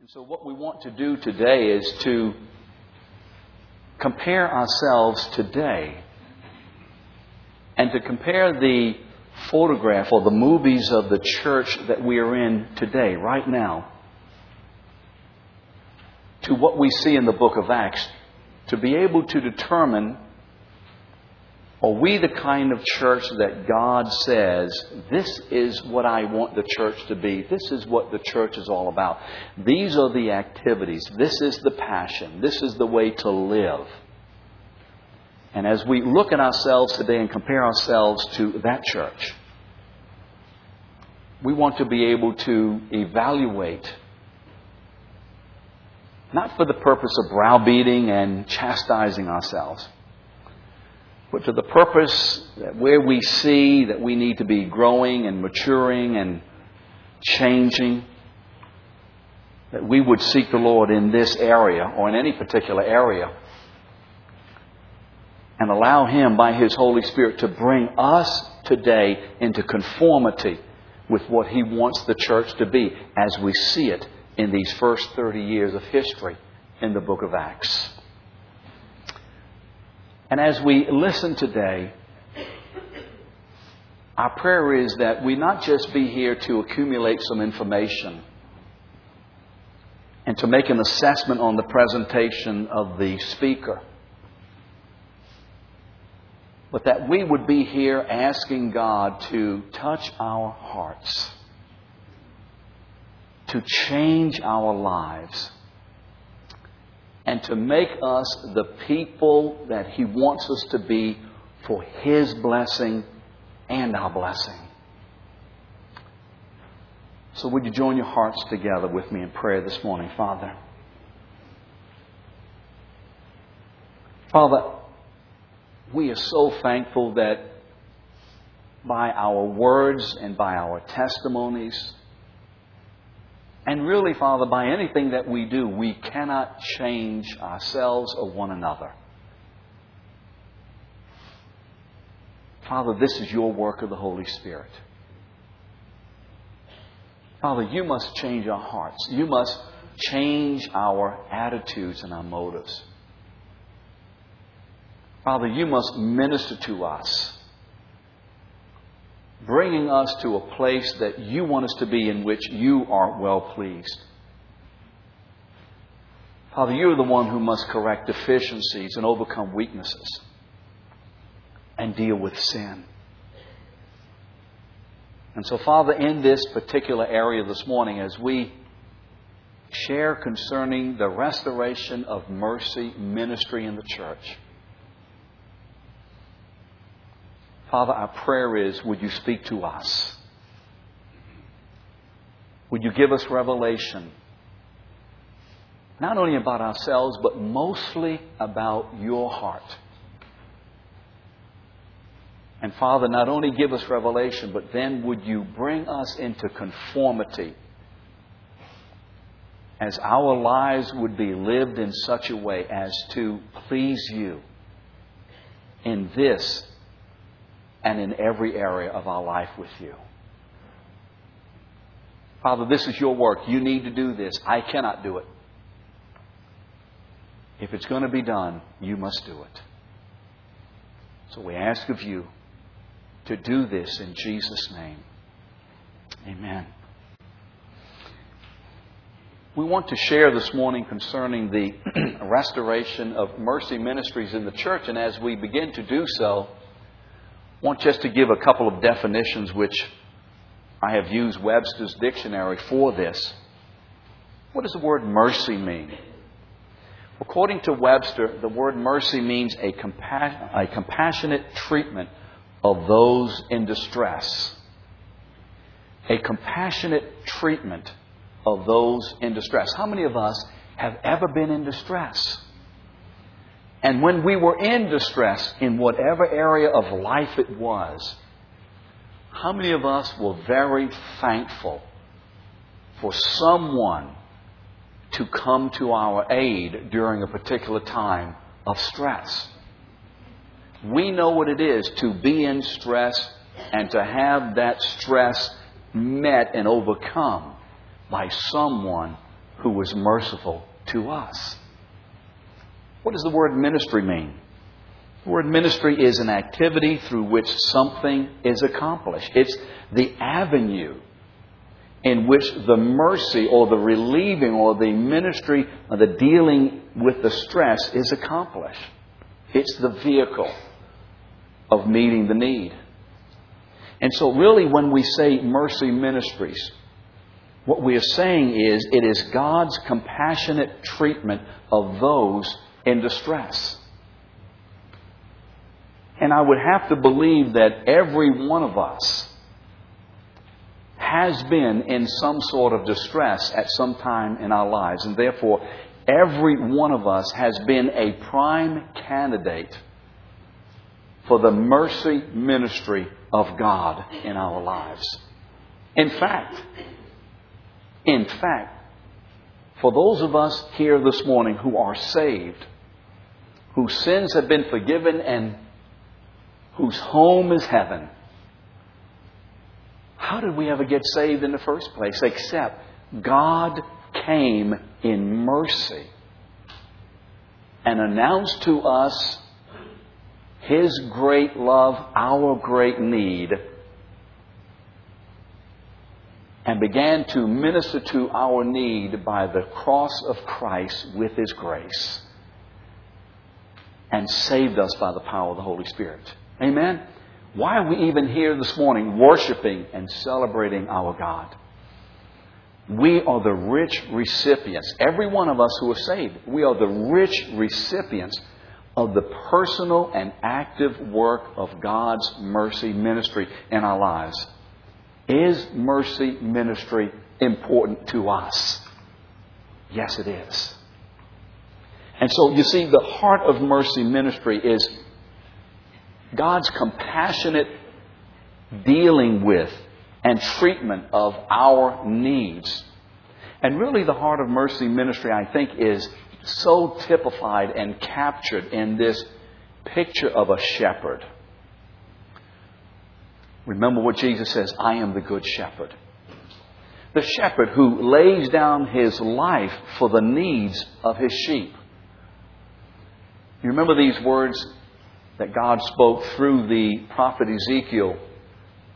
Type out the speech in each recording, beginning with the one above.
And so what we want to do today is to compare ourselves today and to compare the photograph or the movies of the church that we are in today, right now, to what we see in the book of Acts, to be able to determine, are we the kind of church that God says, this is what I want the church to be. This is what the church is all about. These are the activities. This is the passion. This is the way to live. And as we look at ourselves today and compare ourselves to that church, we want to be able to evaluate, not for the purpose of browbeating and chastising ourselves, but to the purpose that where we see that we need to be growing and maturing and changing, that we would seek the Lord in this area or in any particular area and allow Him by His Holy Spirit to bring us today into conformity with what He wants the church to be as we see it in these first 30 years of history in the book of Acts. And as we listen today, our prayer is that we not just be here to accumulate some information and to make an assessment on the presentation of the speaker, but that we would be here asking God to touch our hearts, to change our lives, and to make us the people that He wants us to be for His blessing and our blessing. So would you join your hearts together with me in prayer this morning, Father? Father, we are so thankful that by our words and by our testimonies, and really, Father, by anything that we do, we cannot change ourselves or one another. Father, this is your work of the Holy Spirit. Father, you must change our hearts. You must change our attitudes and our motives. Father, you must minister to us, bringing us to a place that you want us to be in which you are well pleased. Father, you're the one who must correct deficiencies and overcome weaknesses and deal with sin. And so, Father, in this particular area this morning, as we share concerning the restoration of mercy ministry in the church, Father, our prayer is, would you speak to us? Would you give us revelation? Not only about ourselves, but mostly about your heart. And Father, not only give us revelation, but then would you bring us into conformity as our lives would be lived in such a way as to please you in this and in every area of our life with you. Father, this is your work. You need to do this. I cannot do it. If it's going to be done, you must do it. So we ask of you to do this in Jesus' name. Amen. We want to share this morning concerning the restoration of Mercy Ministries in the church. And as we begin to do so, I want just to give a couple of definitions which I have used Webster's Dictionary for this. What does the word mercy mean? According to Webster, the word mercy means a compassionate treatment of those in distress. A compassionate treatment of those in distress. How many of us have ever been in distress? And when we were in distress in whatever area of life it was, how many of us were very thankful for someone to come to our aid during a particular time of stress? We know what it is to be in stress and to have that stress met and overcome by someone who was merciful to us. What does the word ministry mean? The word ministry is an activity through which something is accomplished. It's the avenue in which the mercy or the relieving or the ministry or the dealing with the stress is accomplished. It's the vehicle of meeting the need. And so really when we say Mercy Ministries, what we are saying is it is God's compassionate treatment of those in distress. And I would have to believe that every one of us has been in some sort of distress at some time in our lives. And therefore, every one of us has been a prime candidate for the mercy ministry of God in our lives. In fact, for those of us here this morning who are saved, whose sins have been forgiven and whose home is heaven, how did we ever get saved in the first place? Except God came in mercy and announced to us His great love, our great need, and began to minister to our need by the cross of Christ with His grace, and saved us by the power of the Holy Spirit. Amen? Why are we even here this morning worshiping and celebrating our God? We are the rich recipients. Every one of us who are saved, we are the rich recipients of the personal and active work of God's mercy ministry in our lives. Is mercy ministry important to us? Yes, it is. And so, you see, the heart of mercy ministry is God's compassionate dealing with and treatment of our needs. And really, the heart of mercy ministry, I think, is so typified and captured in this picture of a shepherd. Remember what Jesus says, I am the good shepherd. The shepherd who lays down his life for the needs of his sheep. You remember these words that God spoke through the prophet Ezekiel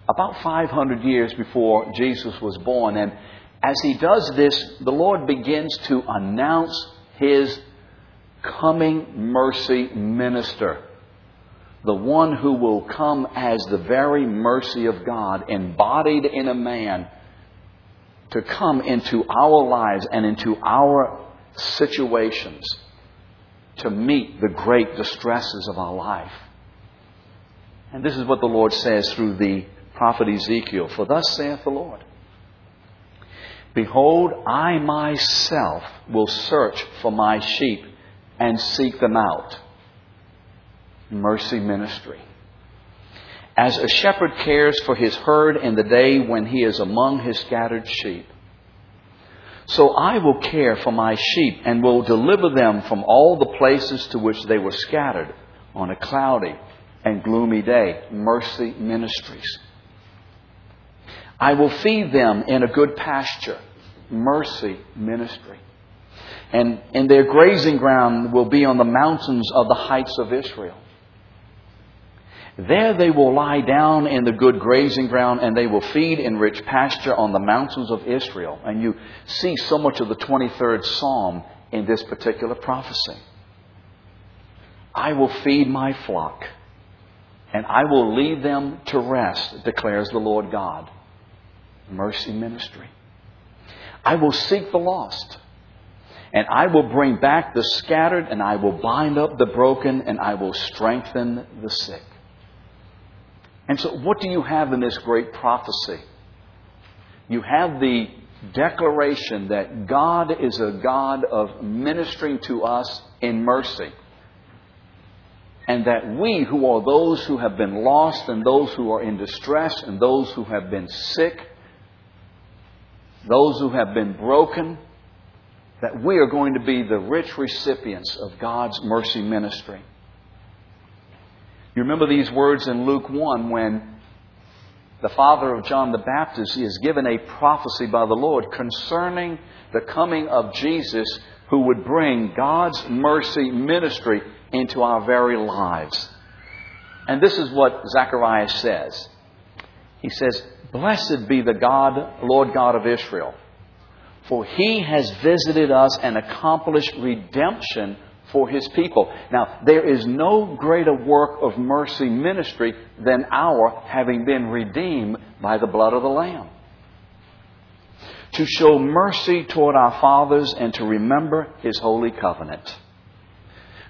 about 500 years before Jesus was born. And as he does this, the Lord begins to announce His coming mercy minister, the one who will come as the very mercy of God, embodied in a man, to come into our lives and into our situations to meet the great distresses of our life. And this is what the Lord says through the prophet Ezekiel. For thus saith the Lord, Behold, I myself will search for my sheep and seek them out. Mercy ministry. As a shepherd cares for his herd in the day when he is among his scattered sheep, so I will care for my sheep and will deliver them from all the places to which they were scattered on a cloudy and gloomy day. Mercy ministries. I will feed them in a good pasture. Mercy ministry. And their grazing ground will be on the mountains of the heights of Israel. There they will lie down in the good grazing ground, and they will feed in rich pasture on the mountains of Israel. And you see so much of the 23rd Psalm in this particular prophecy. I will feed my flock, and I will lead them to rest, declares the Lord God. Mercy ministry. I will seek the lost, and I will bring back the scattered, and I will bind up the broken, and I will strengthen the sick. And so what do you have in this great prophecy? You have the declaration that God is a God of ministering to us in mercy, and that we who are those who have been lost, and those who are in distress, and those who have been sick, those who have been broken, that we are going to be the rich recipients of God's mercy ministry. You remember these words in Luke 1 when the father of John the Baptist, he is given a prophecy by the Lord concerning the coming of Jesus, who would bring God's mercy ministry into our very lives. And this is what Zacharias says. He says, "Blessed be the God, Lord God of Israel, for he has visited us and accomplished redemption for his people." Now, there is no greater work of mercy ministry than our having been redeemed by the blood of the Lamb. To show mercy toward our fathers and to remember his holy covenant,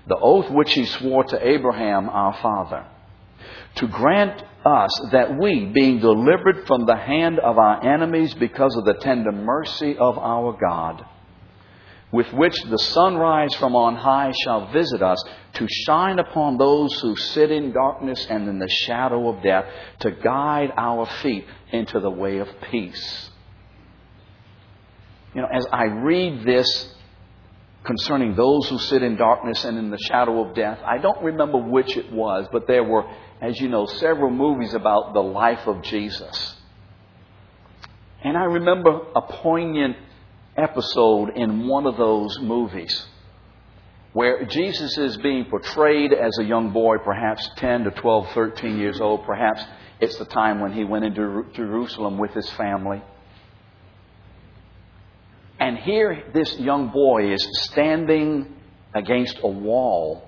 the oath which he swore to Abraham our father, to grant us that we, being delivered from the hand of our enemies because of the tender mercy of our God, with which the sunrise from on high shall visit us, to shine upon those who sit in darkness and in the shadow of death, to guide our feet into the way of peace. You know, as I read this concerning those who sit in darkness and in the shadow of death, I don't remember which it was, but there were, as you know, several movies about the life of Jesus. And I remember a poignant episode in one of those movies where Jesus is being portrayed as a young boy, perhaps 10 to 12, 13 years old. Perhaps it's the time when he went into Jerusalem with his family. And here this young boy is standing against a wall,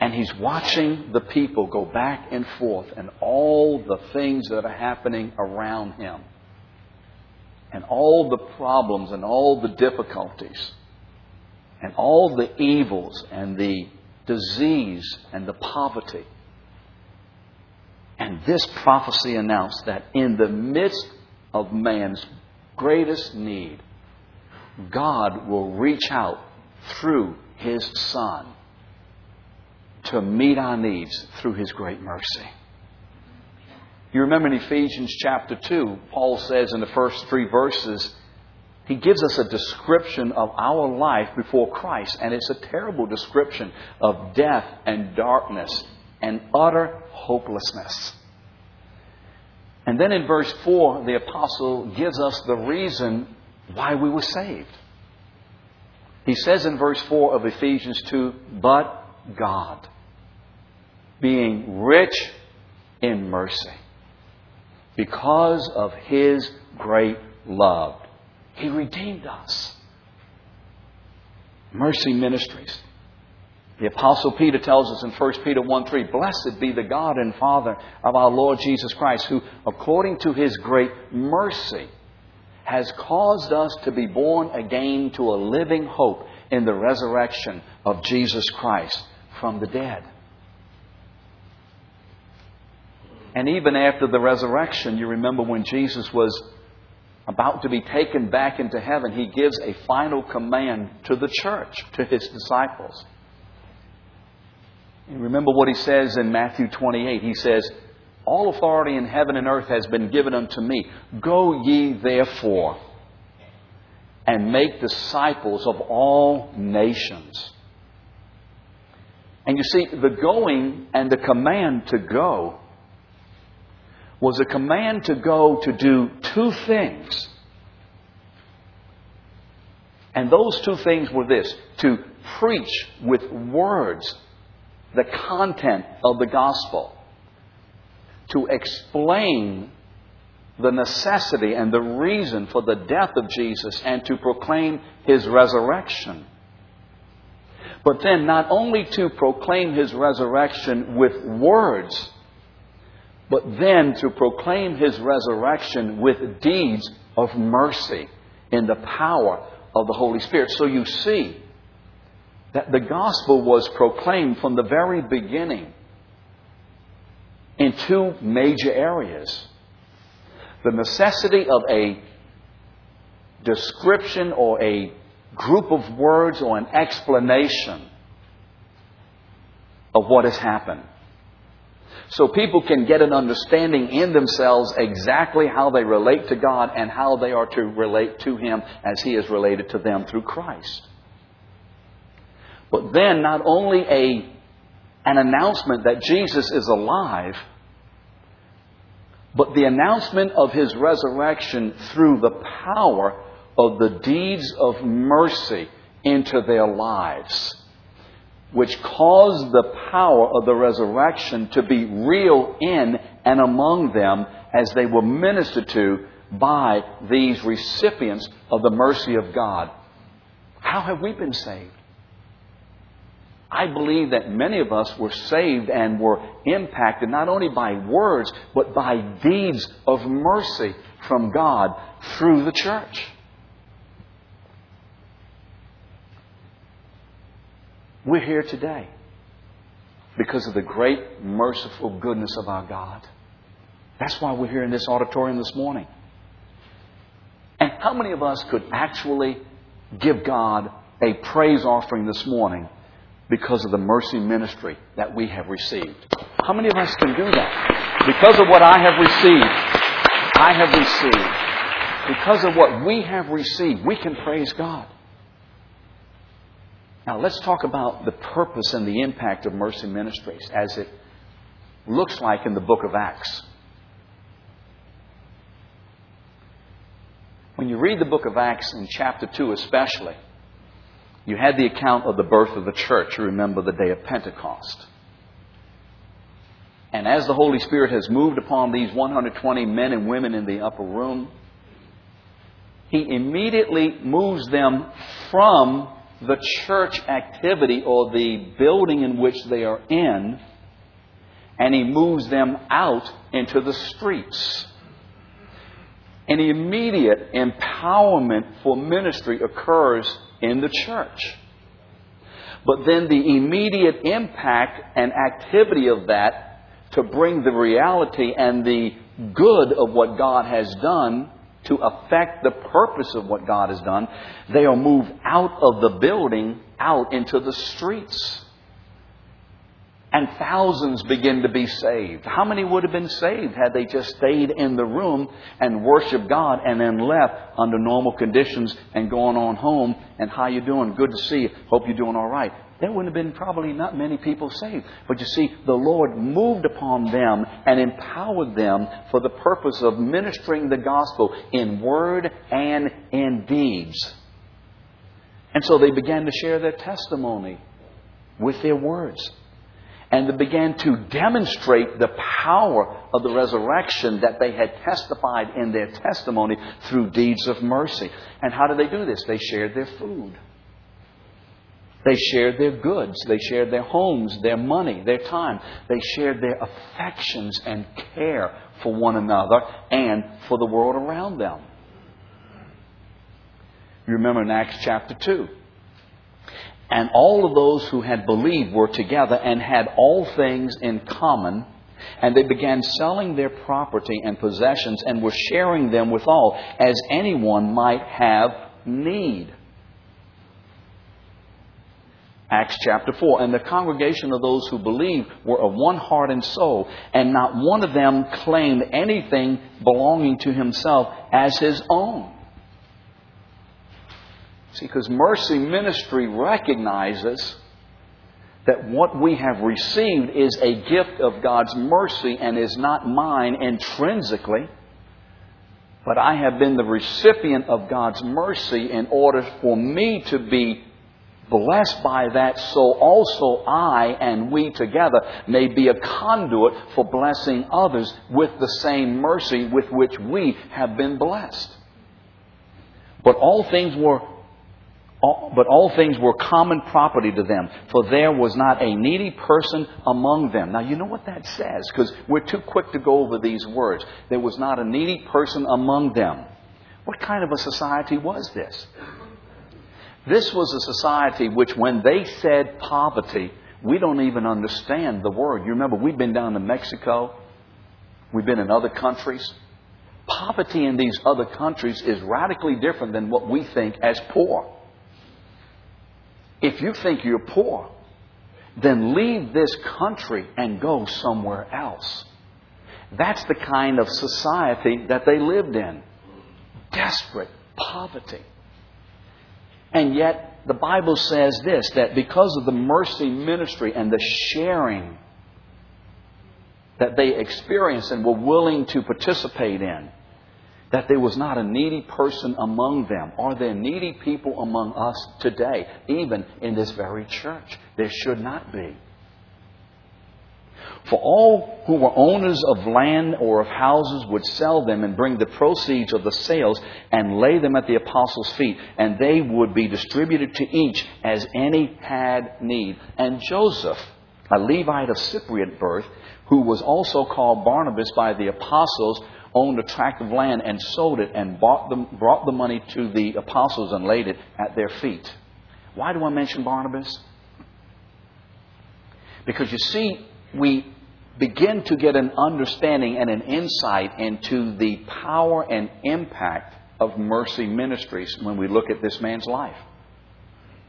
and he's watching the people go back and forth and all the things that are happening around him and all the problems and all the difficulties and all the evils and the disease and the poverty. And this prophecy announced that in the midst of man's greatest need, God will reach out through his Son to meet our needs through his great mercy. You remember in Ephesians chapter 2, Paul says in the first three verses, he gives us a description of our life before Christ, and it's a terrible description of death and darkness and utter hopelessness. And then in verse 4, the apostle gives us the reason why we were saved. He says in verse 4 of Ephesians 2, "But God, being rich in mercy, because of his great love, he redeemed us." Mercy ministries. The Apostle Peter tells us in 1 Peter 1:3, "Blessed be the God and Father of our Lord Jesus Christ, who, according to his great mercy, has caused us to be born again to a living hope in the resurrection of Jesus Christ from the dead." And even after the resurrection, you remember when Jesus was about to be taken back into heaven, he gives a final command to the church, to his disciples. And remember what he says in Matthew 28. He says, "All authority in heaven and earth has been given unto me. Go ye therefore and make disciples of all nations." And you see, the going and the command to go was a command to go to do two things. And those two things were this: to preach with words the content of the gospel, to explain the necessity and the reason for the death of Jesus, and to proclaim his resurrection. But then not only to proclaim his resurrection with words, but then to proclaim his resurrection with deeds of mercy in the power of the Holy Spirit. So you see that the gospel was proclaimed from the very beginning in two major areas: the necessity of a description or a group of words or an explanation of what has happened, so people can get an understanding in themselves exactly how they relate to God and how they are to relate to him as he is related to them through Christ. But then not only an announcement that Jesus is alive, But the announcement of his resurrection through the power of the deeds of mercy into their lives, which caused the power of the resurrection to be real in and among them as they were ministered to by these recipients of the mercy of God. How have we been saved? I believe that many of us were saved and were impacted not only by words, but by deeds of mercy from God through the church. We're here today because of the great merciful goodness of our God. That's why we're here in this auditorium this morning. And how many of us could actually give God a praise offering this morning because of the mercy ministry that we have received? How many of us can do that? Because of what I have received, because of what we have received, we can praise God. Now let's talk about the purpose and the impact of mercy ministries as it looks like in the book of Acts. When you read the book of Acts in chapter 2 especially, you had the account of the birth of the church. You remember the day of Pentecost. And as the Holy Spirit has moved upon these 120 men and women in the upper room, He immediately moves them from the church activity or the building in which they are in, and He moves them out into the streets. An immediate empowerment for ministry occurs in the church. But then the immediate impact and activity of that to bring the reality and the good of what God has done to affect the purpose of what God has done, they are moved out of the building, out into the streets. And thousands begin to be saved. How many would have been saved had they just stayed in the room and worshiped God and then left under normal conditions and going on home and how you doing? Good to see you. Hope you're doing all right. There wouldn't have been probably not many people saved. But you see, the Lord moved upon them and empowered them for the purpose of ministering the gospel in word and in deeds. And so they began to share their testimony with their words. And they began to demonstrate the power of the resurrection that they had testified in their testimony through deeds of mercy. And how did they do this? They shared their food. They shared their goods. They shared their homes, their money, their time. They shared their affections and care for one another and for the world around them. You remember in Acts chapter 2. And all of those who had believed were together and had all things in common. And they began selling their property and possessions and were sharing them with all, as anyone might have need. Acts chapter 4. And the congregation of those who believed were of one heart and soul, and not one of them claimed anything belonging to himself as his own. See, because mercy ministry recognizes that what we have received is a gift of God's mercy and is not mine intrinsically, but I have been the recipient of God's mercy in order for me to be blessed by that, so also I and we together may be a conduit for blessing others with the same mercy with which we have been blessed. But all things were common property to them, for there was not a needy person among them. Now, you know what that says, because we're too quick to go over these words. There was not a needy person among them. What kind of a society was this? This was a society which, when they said poverty, we don't even understand the word. You remember, we've been down to Mexico. We've been in other countries. Poverty in these other countries is radically different than what we think as poor. If you think you're poor, then leave this country and go somewhere else. That's the kind of society that they lived in. Desperate poverty. And yet, the Bible says this, that because of the mercy ministry and the sharing that they experienced and were willing to participate in, that there was not a needy person among them. Are there needy people among us today, even in this very church? There should not be. For all who were owners of land or of houses would sell them and bring the proceeds of the sales and lay them at the apostles' feet, and they would be distributed to each as any had need. And Joseph, a Levite of Cypriot birth, who was also called Barnabas by the apostles, owned a tract of land and sold it and brought the money to the apostles and laid it at their feet. Why do I mention Barnabas? Because you see, we begin to get an understanding and an insight into the power and impact of Mercy Ministries when we look at this man's life.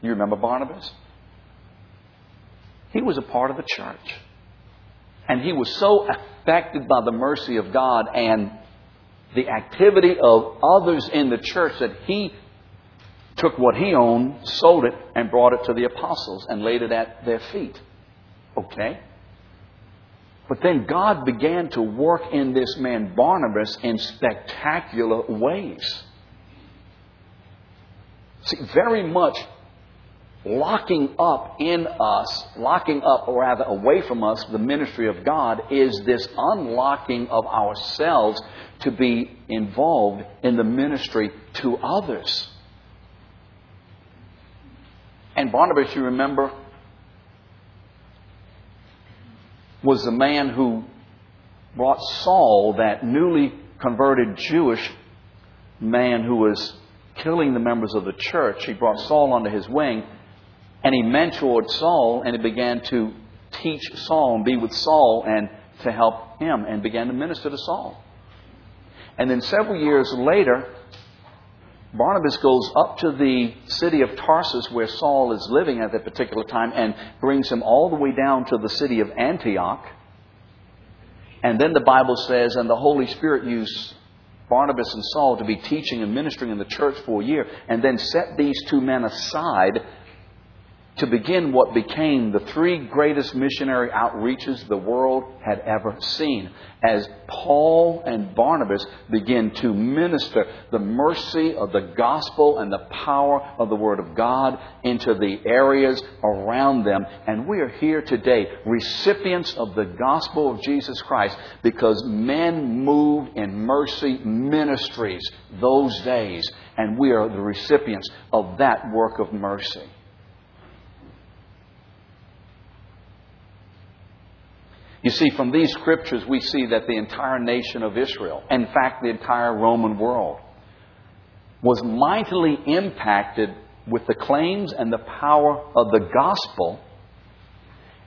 You remember Barnabas? He was a part of the church. And he was so affected by the mercy of God and the activity of others in the church that he took what he owned, sold it, and brought it to the apostles and laid it at their feet. Okay? But then God began to work in this man Barnabas in spectacular ways. See, very much locking up in us, locking up or rather away from us, the ministry of God is this unlocking of ourselves to be involved in the ministry to others. And Barnabas, you remember, was the man who brought Saul, that newly converted Jewish man who was killing the members of the church. He brought Saul under his wing, and he mentored Saul, and he began to teach Saul and be with Saul and to help him, and began to minister to Saul. And then several years later, Barnabas goes up to the city of Tarsus where Saul is living at that particular time and brings him all the way down to the city of Antioch. And then the Bible says, and the Holy Spirit used Barnabas and Saul to be teaching and ministering in the church for a year, and then set these two men aside to begin what became the three greatest missionary outreaches the world had ever seen, as Paul and Barnabas begin to minister the mercy of the gospel and the power of the Word of God into the areas around them. And we are here today, recipients of the gospel of Jesus Christ, because men moved in Mercy Ministries those days, and we are the recipients of that work of mercy. You see, from these scriptures, we see that the entire nation of Israel, in fact, the entire Roman world, was mightily impacted with the claims and the power of the gospel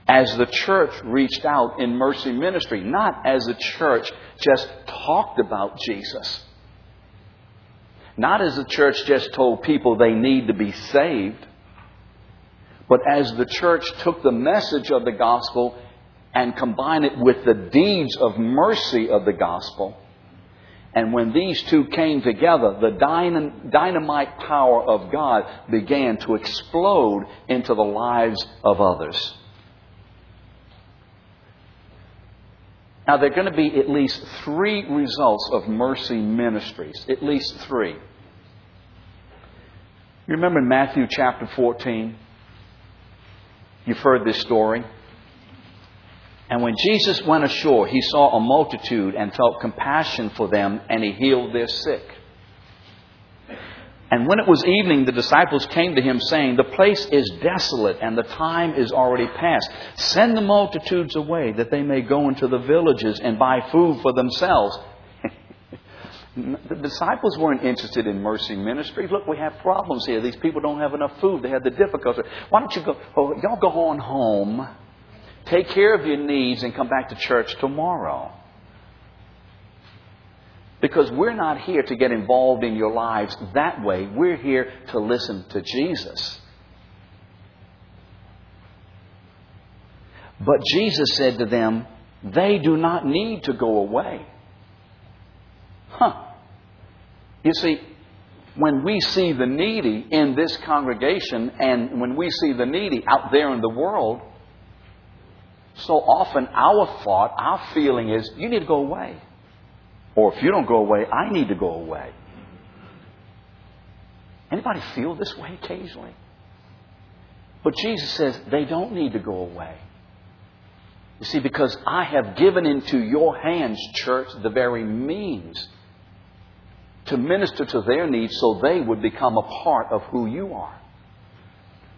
as the church reached out in mercy ministry, not as the church just talked about Jesus. Not as the church just told people they need to be saved, but as the church took the message of the gospel and combine it with the deeds of mercy of the gospel. And when these two came together, the dynamite power of God began to explode into the lives of others. Now, there are going to be at least three results of Mercy Ministries. At least three. You remember in Matthew chapter 14? You've heard this story. And when Jesus went ashore, he saw a multitude and felt compassion for them, and he healed their sick. And when it was evening, the disciples came to him, saying, "The place is desolate, and the time is already past. Send the multitudes away, that they may go into the villages and buy food for themselves." The disciples weren't interested in mercy ministry. Look, we have problems here. These people don't have enough food. They have the difficulty. Why don't you go? Oh, y'all go on home. Take care of your needs and come back to church tomorrow. Because we're not here to get involved in your lives that way. We're here to listen to Jesus. But Jesus said to them, "They do not need to go away." You see, when we see the needy in this congregation and when we see the needy out there in the world, So often our thought, our feeling is, you need to go away. Or if you don't go away, I need to go away. Anybody feel this way occasionally? But Jesus says, they don't need to go away. You see, because I have given into your hands, church, the very means to minister to their needs so they would become a part of who you are.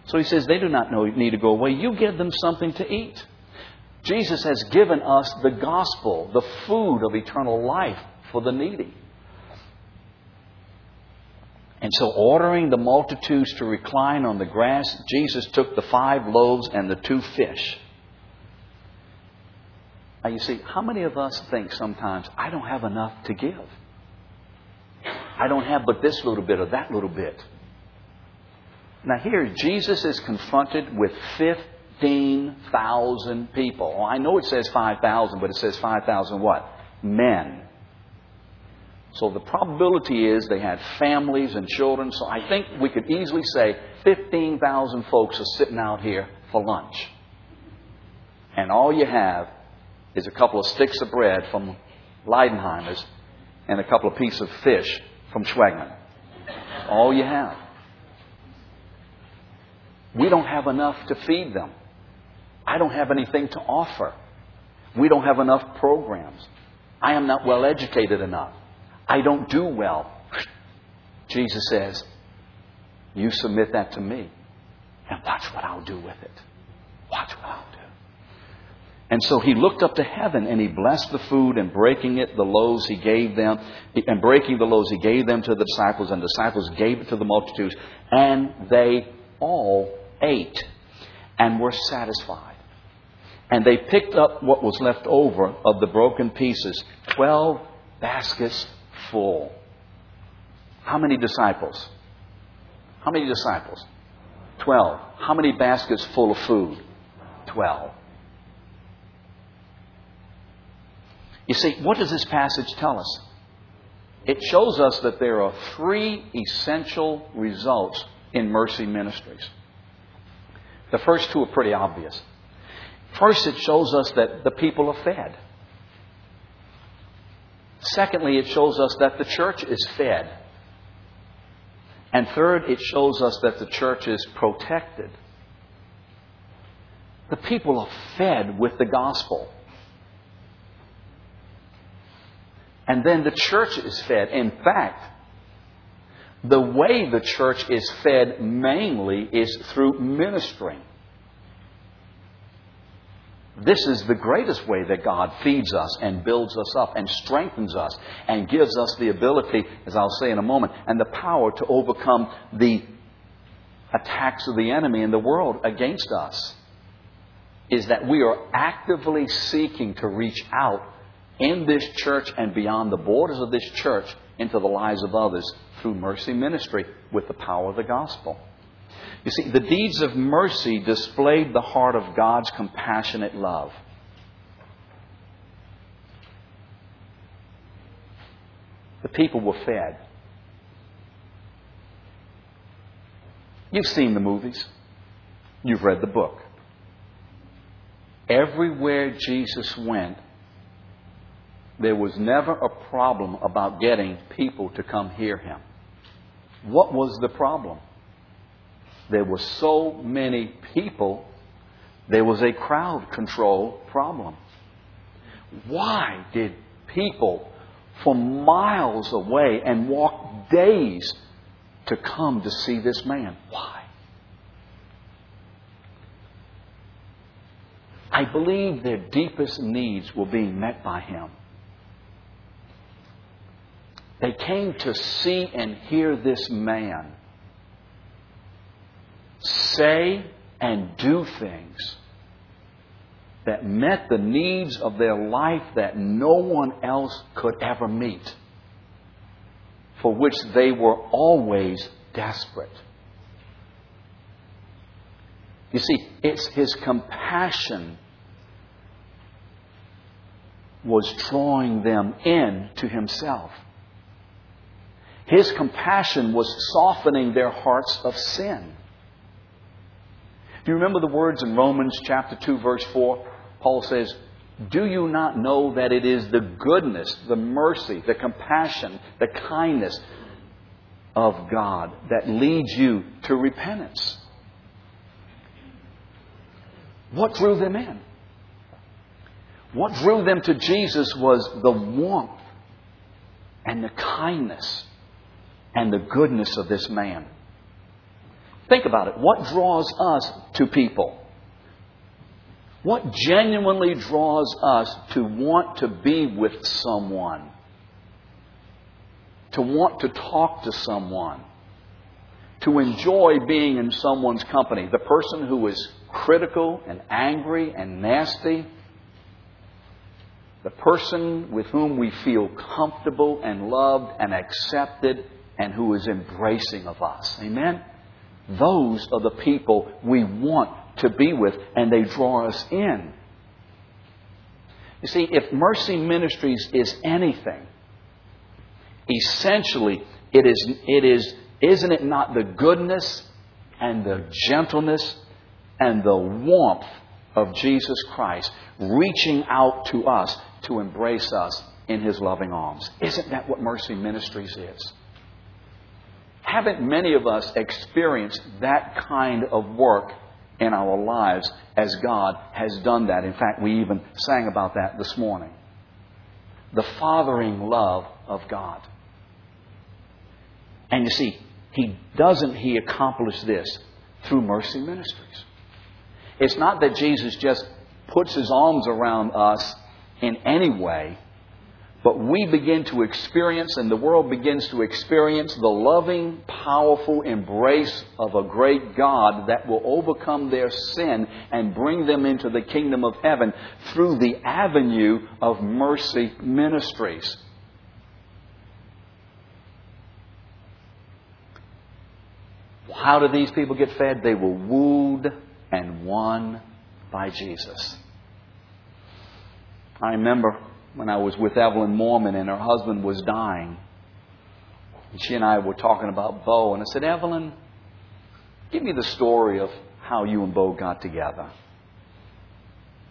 So he says, they do not need to go away. You give them something to eat. Jesus has given us the gospel, the food of eternal life for the needy. And so ordering the multitudes to recline on the grass, Jesus took the 5 loaves and the 2 fish. Now you see, how many of us think sometimes, I don't have enough to give. I don't have but this little bit or that little bit. Now here, Jesus is confronted with 15,000 people. Well, I know it says 5,000, but it says 5,000 what? Men. So the probability is they had families and children. So I think we could easily say 15,000 folks are sitting out here for lunch. And all you have is a couple of sticks of bread from Leidenheimer's and a couple of pieces of fish from Schwegmann. All you have. We don't have enough to feed them. I don't have anything to offer. We don't have enough programs. I am not well educated enough. I don't do well. Jesus says, you submit that to me and watch what I'll do with it. Watch what I'll do. And so he looked up to heaven and he blessed the food and breaking the loaves he gave them to the disciples, and the disciples gave it to the multitudes, and they all ate and were satisfied. And they picked up what was left over of the broken pieces, 12 baskets full. How many disciples? 12. How many baskets full of food? 12. You see, what does this passage tell us? It shows us that there are 3 essential results in Mercy Ministries. The first 2 are pretty obvious. First, it shows us that the people are fed. Secondly, it shows us that the church is fed. And third, it shows us that the church is protected. The people are fed with the gospel. And then the church is fed. In fact, the way the church is fed mainly is through ministering. This is the greatest way that God feeds us and builds us up and strengthens us and gives us the ability, as I'll say in a moment, and the power to overcome the attacks of the enemy in the world against us, is that we are actively seeking to reach out in this church and beyond the borders of this church into the lives of others through mercy ministry with the power of the gospel. You see, the deeds of mercy displayed the heart of God's compassionate love. The people were fed. You've seen the movies. You've read the book. Everywhere Jesus went, there was never a problem about getting people to come hear him. What was the problem? There were so many people, there was a crowd control problem. Why did people from miles away and walk days to come to see this man? Why? I believe their deepest needs were being met by him. They came to see and hear this man say and do things that met the needs of their life that no one else could ever meet, for which they were always desperate. You see, it's his compassion was drawing them in to himself. His compassion was softening their hearts of sin. Do you remember the words in Romans chapter 2, verse 4? Paul says, do you not know that it is the goodness, the mercy, the compassion, the kindness of God that leads you to repentance? What drew them in? What drew them to Jesus was the warmth and the kindness and the goodness of this man. Think about it. What draws us to people? What genuinely draws us to want to be with someone? To want to talk to someone? To enjoy being in someone's company? The person who is critical and angry and nasty? The person with whom we feel comfortable and loved and accepted and who is embracing of us. Amen? Those are the people we want to be with, and they draw us in. You see, if Mercy Ministries is anything, essentially, isn't it not the goodness and the gentleness and the warmth of Jesus Christ reaching out to us to embrace us in His loving arms? Isn't that what Mercy Ministries is? Haven't many of us experienced that kind of work in our lives as God has done that? In fact, we even sang about that this morning. The fathering love of God. And you see, He accomplished this through Mercy Ministries. It's not that Jesus just puts His arms around us in any way, but we begin to experience, and the world begins to experience, the loving, powerful embrace of a great God that will overcome their sin and bring them into the kingdom of heaven through the avenue of Mercy Ministries. How do these people get fed? They were wooed and won by Jesus. I remember when I was with Evelyn Mormon and her husband was dying. And she and I were talking about Bo. And I said, Evelyn, give me the story of how you and Bo got together.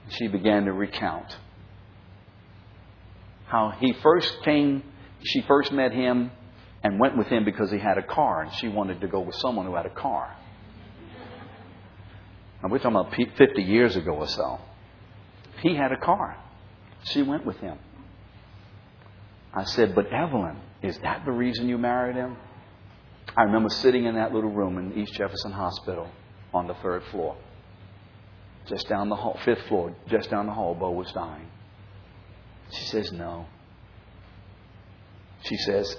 And she began to recount how she first met him and went with him because he had a car. And she wanted to go with someone who had a car. And we're talking about 50 years ago or so. He had a car. She went with him. I said, but Evelyn, is that the reason you married him? I remember sitting in that little room in East Jefferson Hospital on the third floor. Just down the hall, fifth floor, just down the hall, Bo was dying. She says, no. She says,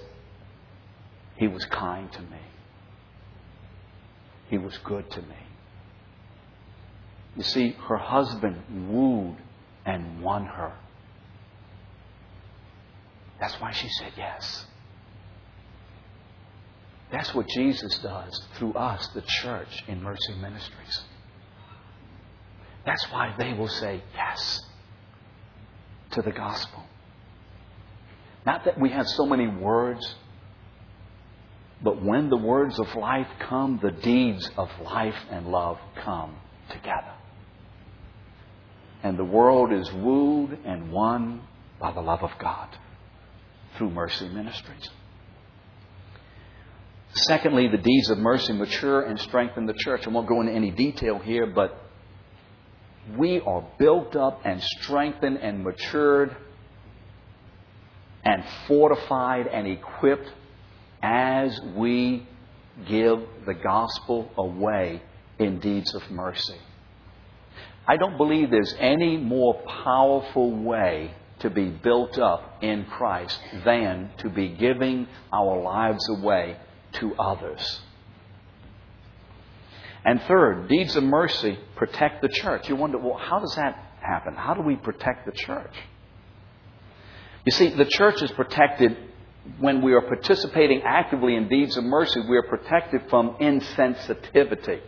he was kind to me. He was good to me. You see, her husband wooed and won her. That's why she said yes. That's what Jesus does through us, the church, in Mercy Ministries. That's why they will say yes to the gospel. Not that we have so many words, but when the words of life come, the deeds of life and love come together. And the world is wooed and won by the love of God through Mercy Ministries. Secondly, the deeds of mercy mature and strengthen the church. I won't go into any detail here, but we are built up and strengthened and matured and fortified and equipped as we give the gospel away in deeds of mercy. I don't believe there's any more powerful way to be built up in Christ than to be giving our lives away to others. And third, deeds of mercy protect the church. You wonder, well, how does that happen? How do we protect the church? You see, the church is protected when we are participating actively in deeds of mercy. We are protected from insensitivity.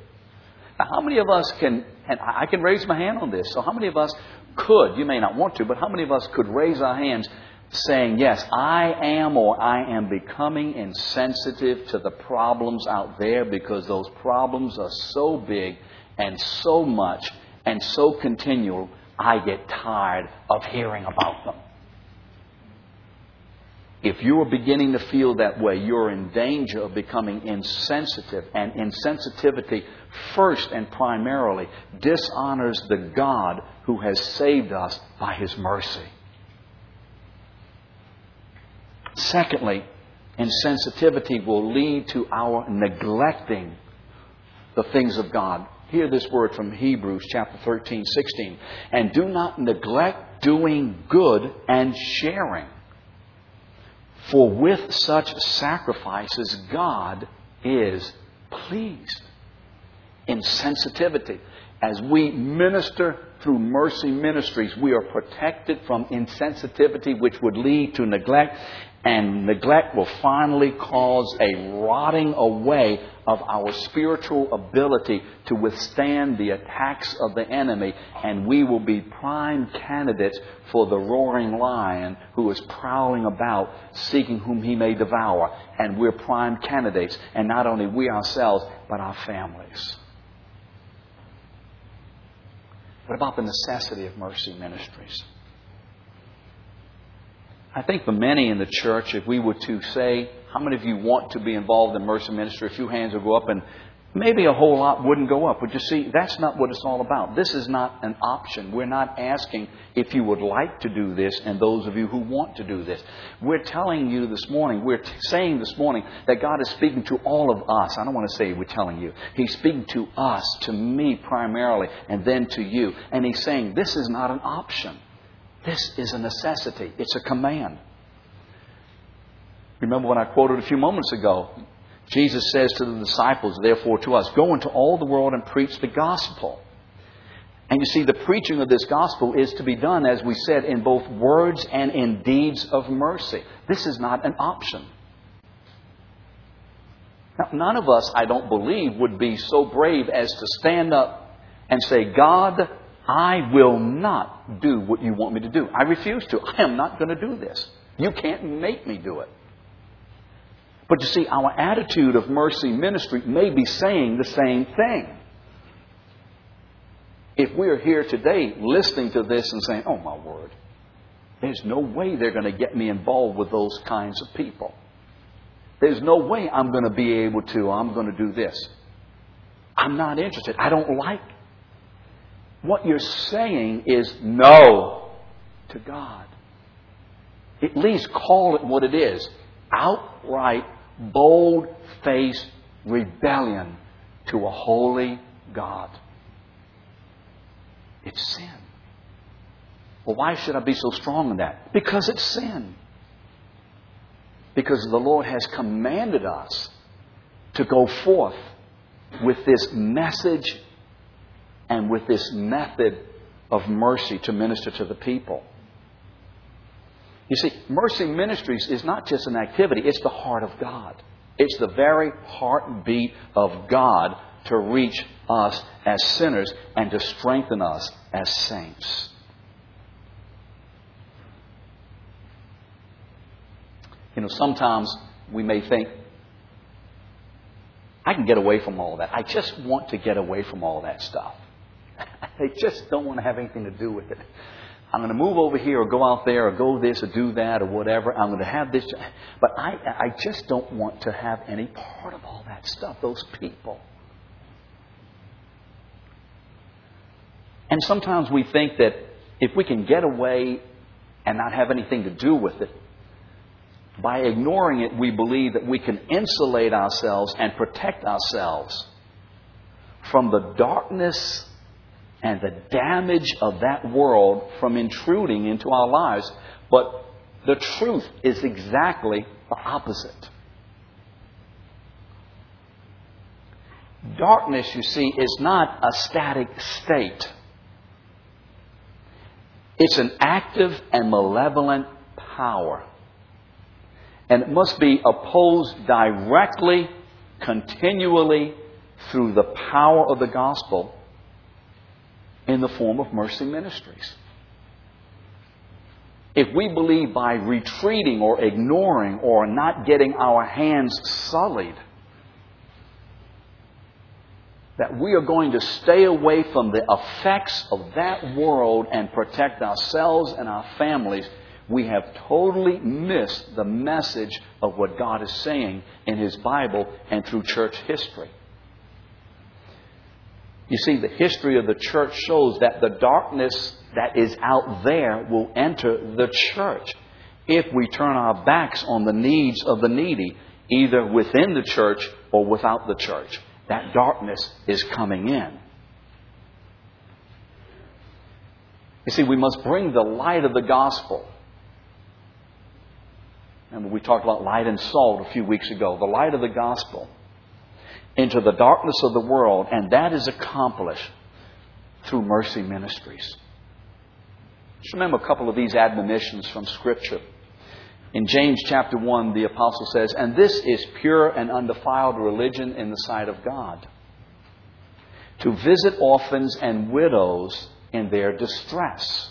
Now, how many of us can, and I can raise my hand on this, so how many of us could, you may not want to, but how many of us could raise our hands saying, yes, I am or I am becoming insensitive to the problems out there because those problems are so big and so much and so continual I get tired of hearing about them. If you are beginning to feel that way, you're in danger of becoming insensitive. And insensitivity, first and primarily, dishonors the God who has saved us by His mercy. Secondly, insensitivity will lead to our neglecting the things of God. Hear this word from Hebrews chapter 13:16. And do not neglect doing good and sharing. For with such sacrifices, God is pleased. Insensitivity. As we minister through Mercy Ministries, we are protected from insensitivity, which would lead to neglect. And neglect will finally cause a rotting away of our spiritual ability to withstand the attacks of the enemy. And we will be prime candidates for the roaring lion who is prowling about seeking whom he may devour. And we're prime candidates. And not only we ourselves, but our families. What about the necessity of Mercy Ministries? I think for many in the church, if we were to say, how many of you want to be involved in Mercy Ministry? A few hands would go up, and maybe a whole lot wouldn't go up. But you see, that's not what it's all about. This is not an option. We're not asking if you would like to do this and those of you who want to do this. We're telling you this morning, we're saying this morning that God is speaking to all of us. I don't want to say we're telling you. He's speaking to us, to me primarily, and then to you. And He's saying this is not an option. This is a necessity. It's a command. Remember what I quoted a few moments ago. Jesus says to the disciples, therefore to us, go into all the world and preach the gospel. And you see, the preaching of this gospel is to be done, as we said, in both words and in deeds of mercy. This is not an option. Now, none of us, I don't believe, would be so brave as to stand up and say, God, I will not do what you want me to do. I refuse to. I am not going to do this. You can't make me do it. But you see, our attitude of Mercy Ministry may be saying the same thing. If we are here today listening to this and saying, oh my word, there's no way they're going to get me involved with those kinds of people. There's no way I'm going to be able to, I'm going to do this. I'm not interested. I don't like it. What you're saying is no to God. At least call it what it is. Outright, bold-faced rebellion to a holy God. It's sin. Well, why should I be so strong in that? Because it's sin. Because the Lord has commanded us to go forth with this message and with this method of mercy to minister to the people. You see, Mercy Ministries is not just an activity. It's the heart of God. It's the very heartbeat of God to reach us as sinners and to strengthen us as saints. You know, sometimes we may think, I can get away from all that. I just want to get away from all that stuff. I just don't want to have anything to do with it. I'm going to move over here or go out there or go this or do that or whatever. I'm going to have this. But I just don't want to have any part of all that stuff, those people. And sometimes we think that if we can get away and not have anything to do with it, by ignoring it, we believe that we can insulate ourselves and protect ourselves from the darkness and the damage of that world from intruding into our lives. But the truth is exactly the opposite. Darkness, you see, is not a static state. It's an active and malevolent power. And it must be opposed directly, continually, through the power of the gospel, in the form of Mercy Ministries. If we believe by retreating or ignoring or not getting our hands sullied, that we are going to stay away from the effects of that world and protect ourselves and our families, we have totally missed the message of what God is saying in His Bible and through church history. You see, the history of the church shows that the darkness that is out there will enter the church if we turn our backs on the needs of the needy, either within the church or without the church. That darkness is coming in. You see, we must bring the light of the gospel. And we talked about light and salt a few weeks ago. The light of the gospel into the darkness of the world. And that is accomplished through Mercy Ministries. Just remember a couple of these admonitions from Scripture. In James chapter 1, the apostle says, "And this is pure and undefiled religion in the sight of God, to visit orphans and widows in their distress."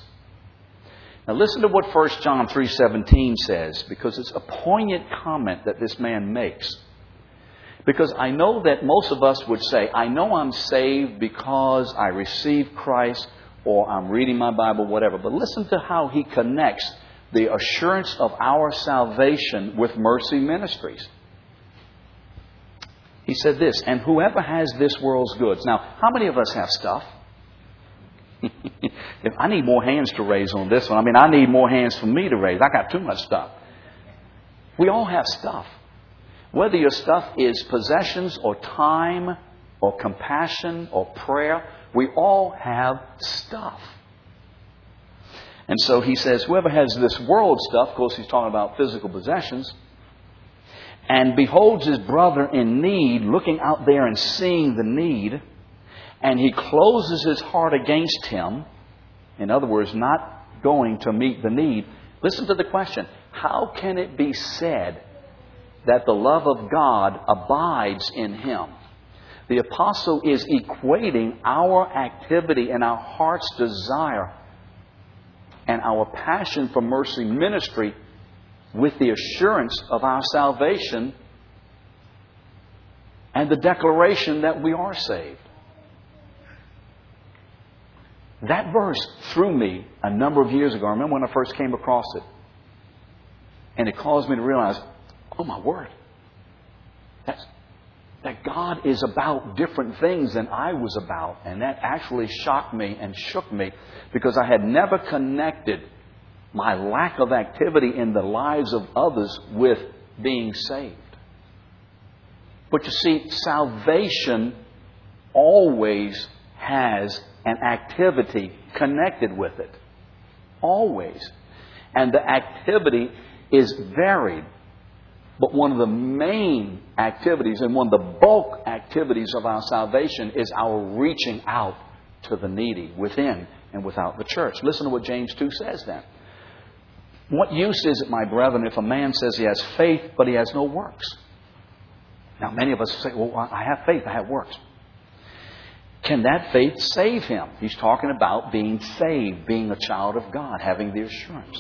Now listen to what 1 John 3:17 says, because it's a poignant comment that this man makes. Because I know that most of us would say, I know I'm saved because I received Christ, or I'm reading my Bible, whatever. But listen to how he connects the assurance of our salvation with Mercy Ministries. He said this, "And whoever has this world's goods." Now, how many of us have stuff? I need more hands to raise on this one. I need more hands for me to raise. I got too much stuff. We all have stuff. Whether your stuff is possessions or time or compassion or prayer, we all have stuff. And so he says, whoever has this world stuff, of course he's talking about physical possessions, and beholds his brother in need, looking out there and seeing the need, and he closes his heart against him, in other words, not going to meet the need. Listen to the question. How can it be said that the love of God abides in him? The apostle is equating our activity and our heart's desire and our passion for mercy ministry with the assurance of our salvation and the declaration that we are saved. That verse threw me a number of years ago. I remember when I first came across it. And it caused me to realize, oh my word, that God is about different things than I was about. And that actually shocked me and shook me, because I had never connected my lack of activity in the lives of others with being saved. But you see, salvation always has an activity connected with it. Always. And the activity is varied. But one of the main activities and one of the bulk activities of our salvation is our reaching out to the needy within and without the church. Listen to what James 2 says then. "What use is it, my brethren, if a man says he has faith, but he has no works?" Now, many of us say, well, I have faith, I have works. Can that faith save him? He's talking about being saved, being a child of God, having the assurance.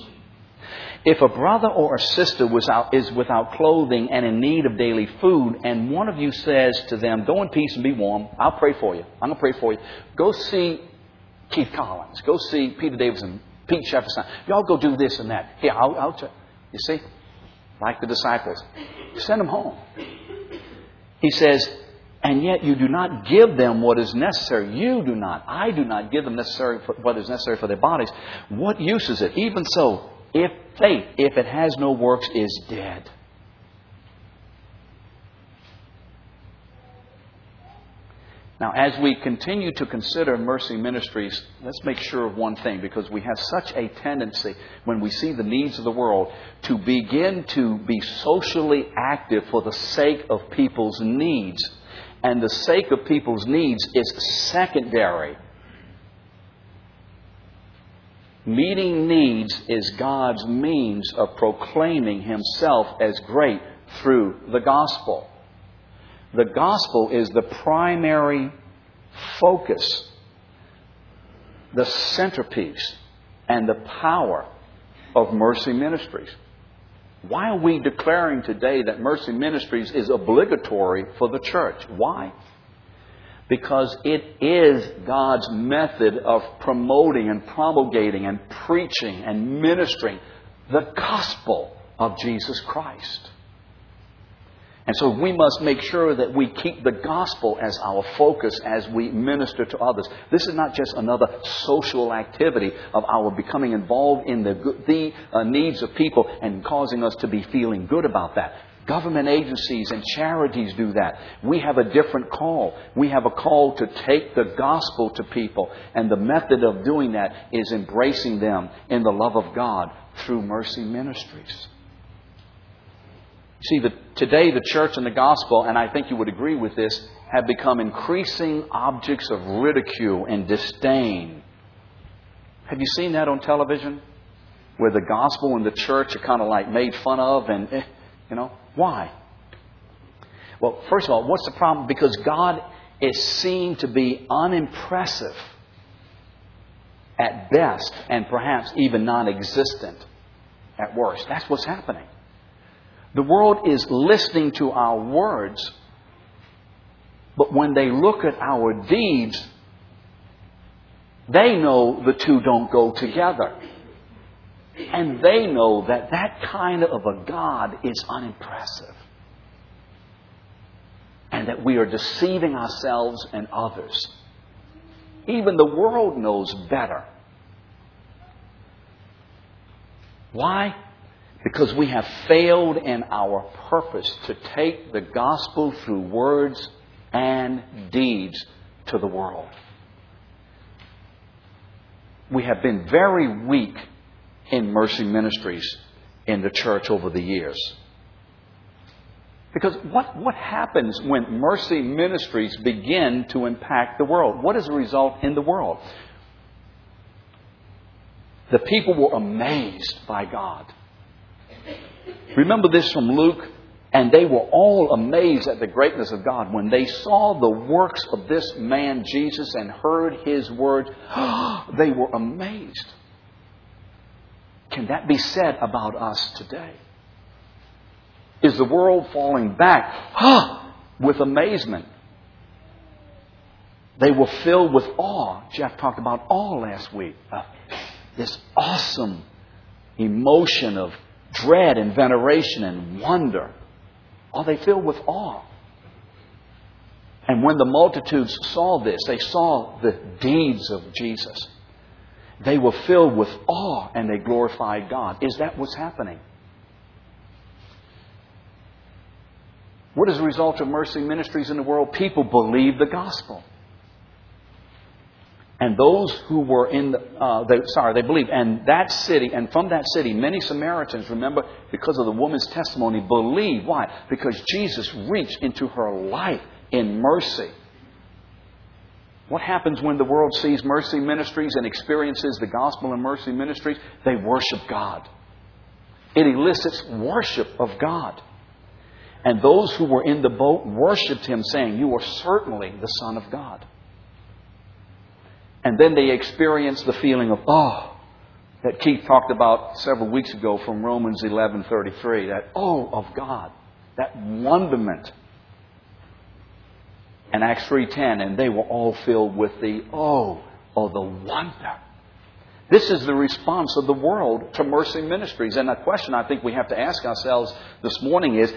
"If a brother or a sister is without clothing and in need of daily food, and one of you says to them, 'Go in peace and be warm,' I'll pray for you. I'm going to pray for you. Go see Keith Collins. Go see Peter Davidson, Pete Shefferson. Y'all go do this and that. Here, I'll check." You see? Like the disciples. Send them home. He says, "And yet you do not give them what is necessary." I do not give them what is necessary for their bodies. "What use is it? Even so, if faith, if it has no works, is dead." Now, as we continue to consider Mercy Ministries, let's make sure of one thing, because we have such a tendency when we see the needs of the world to begin to be socially active for the sake of people's needs. And the sake of people's needs is secondary. Meeting needs is God's means of proclaiming Himself as great through the gospel. The gospel is the primary focus, the centerpiece, and the power of Mercy Ministries. Why are we declaring today that Mercy Ministries is obligatory for the church? Why? because it is God's method of promoting and promulgating and preaching and ministering the gospel of Jesus Christ. And so we must make sure that we keep the gospel as our focus as we minister to others. This is not just another social activity of our becoming involved in the needs of people and causing us to be feeling good about that. Government agencies and charities do that. We have a different call. We have a call to take the gospel to people. And the method of doing that is embracing them in the love of God through Mercy Ministries. See, today the church and the gospel, and I think you would agree with this, have become increasing objects of ridicule and disdain. Have you seen that on television? Where the gospel and the church are kind of like made fun of and, why? Well, first of all, what's the problem? Because God is seen to be unimpressive at best and perhaps even non-existent at worst. That's what's happening. The world is listening to our words, but when they look at our deeds, they know the two don't go together. And they know that that kind of a God is unimpressive. And that we are deceiving ourselves and others. Even the world knows better. Why? Because we have failed in our purpose to take the gospel through words and deeds to the world. We have been very weak in Mercy Ministries in the church over the years. Because what happens when Mercy Ministries begin to impact the world? What is the result in the world? The people were amazed by God. Remember this from Luke. And they were all amazed at the greatness of God. When they saw the works of this man, Jesus, and heard his word, they were amazed. Can that be said about us today? Is the world falling back with amazement? They were filled with awe. Jeff talked about awe last week. This awesome emotion of dread and veneration and wonder. Are they filled with awe? And when the multitudes saw this, they saw the deeds of Jesus. They were filled with awe and they glorified God. Is that what's happening? What is the result of Mercy Ministries in the world? People believe the gospel. And those who were they believed. And that city, and from that city, many Samaritans, remember, because of the woman's testimony, believed. Why? Because Jesus reached into her life in mercy. What happens when the world sees Mercy Ministries and experiences the gospel and Mercy Ministries? They worship God. It elicits worship of God. And those who were in the boat worshiped him, saying, "You are certainly the Son of God." And then they experience the feeling of awe that Keith talked about several weeks ago from Romans 11:33. That awe of God, that wonderment. And Acts 3:10, and they were all filled with the awe or the wonder. This is the response of the world to Mercy Ministries. And the question I think we have to ask ourselves this morning is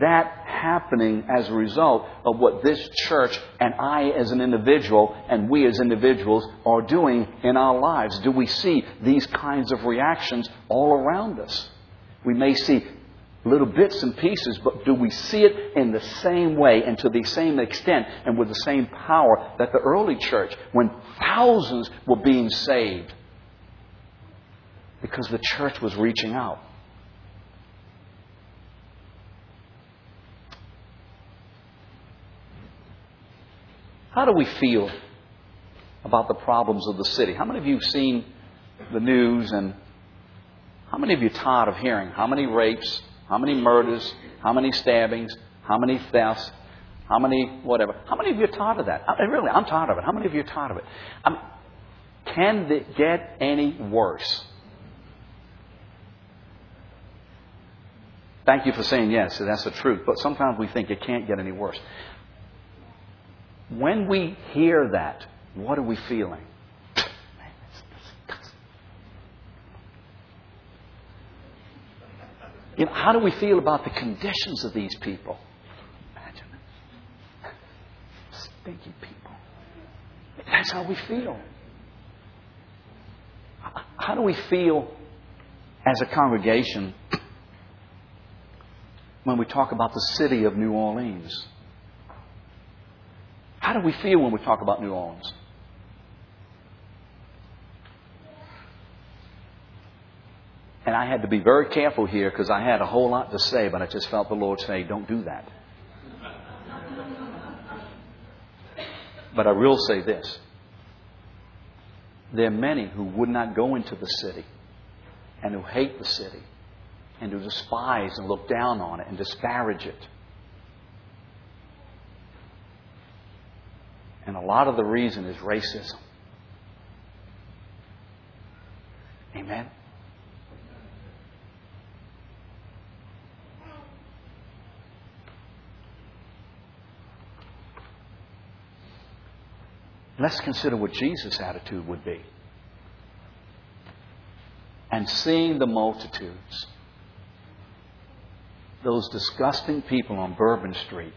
that happening as a result of what this church and I as an individual and we as individuals are doing in our lives? Do we see these kinds of reactions all around us? We may see little bits and pieces, but do we see it in the same way and to the same extent and with the same power that the early church, when thousands were being saved because the church was reaching out? How do we feel about the problems of the city? How many of you have seen the news, and how many of you are tired of hearing how many rapes, how many murders, how many stabbings, how many thefts, how many whatever? How many of you are tired of that? Really, I'm tired of it. How many of you are tired of it? Can it get any worse? Thank you for saying yes, that's the truth. But sometimes we think it can't get any worse. When we hear that, what are we feeling? You know, how do we feel about the conditions of these people? Imagine it. Stinky people. That's how we feel. How do we feel as a congregation when we talk about the city of New Orleans? How do we feel when we talk about New Orleans? And I had to be very careful here because I had a whole lot to say, but I just felt the Lord say, don't do that. But I will say this. There are many who would not go into the city and who hate the city and who despise and look down on it and disparage it. And a lot of the reason is racism. Amen? Let's consider what Jesus' attitude would be. And seeing the multitudes, those disgusting people on Bourbon Street,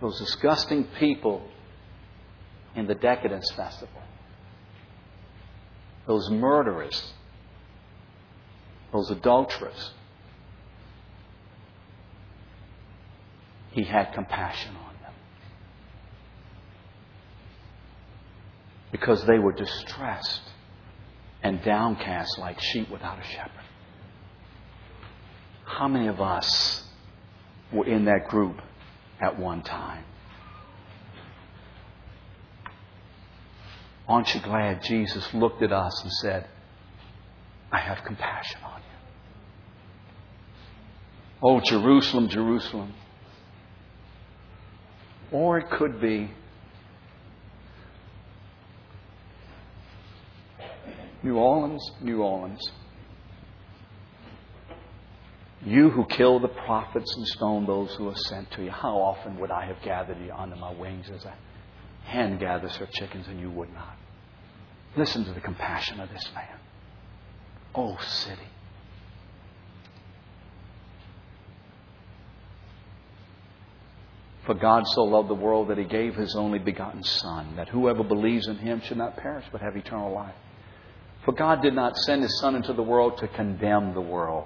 those disgusting people in the Decadence Festival, those murderers, those adulterers, he had compassion on. Because they were distressed and downcast like sheep without a shepherd. How many of us were in that group at one time? Aren't you glad Jesus looked at us and said, I have compassion on you. Oh, Jerusalem, Jerusalem. Or it could be, New Orleans, New Orleans. You who kill the prophets and stone those who are sent to you. How often would I have gathered you under my wings as a hen gathers her chickens and you would not? Listen to the compassion of this man. Oh, city. For God so loved the world that He gave His only begotten Son, that whoever believes in Him should not perish but have eternal life. For God did not send His Son into the world to condemn the world,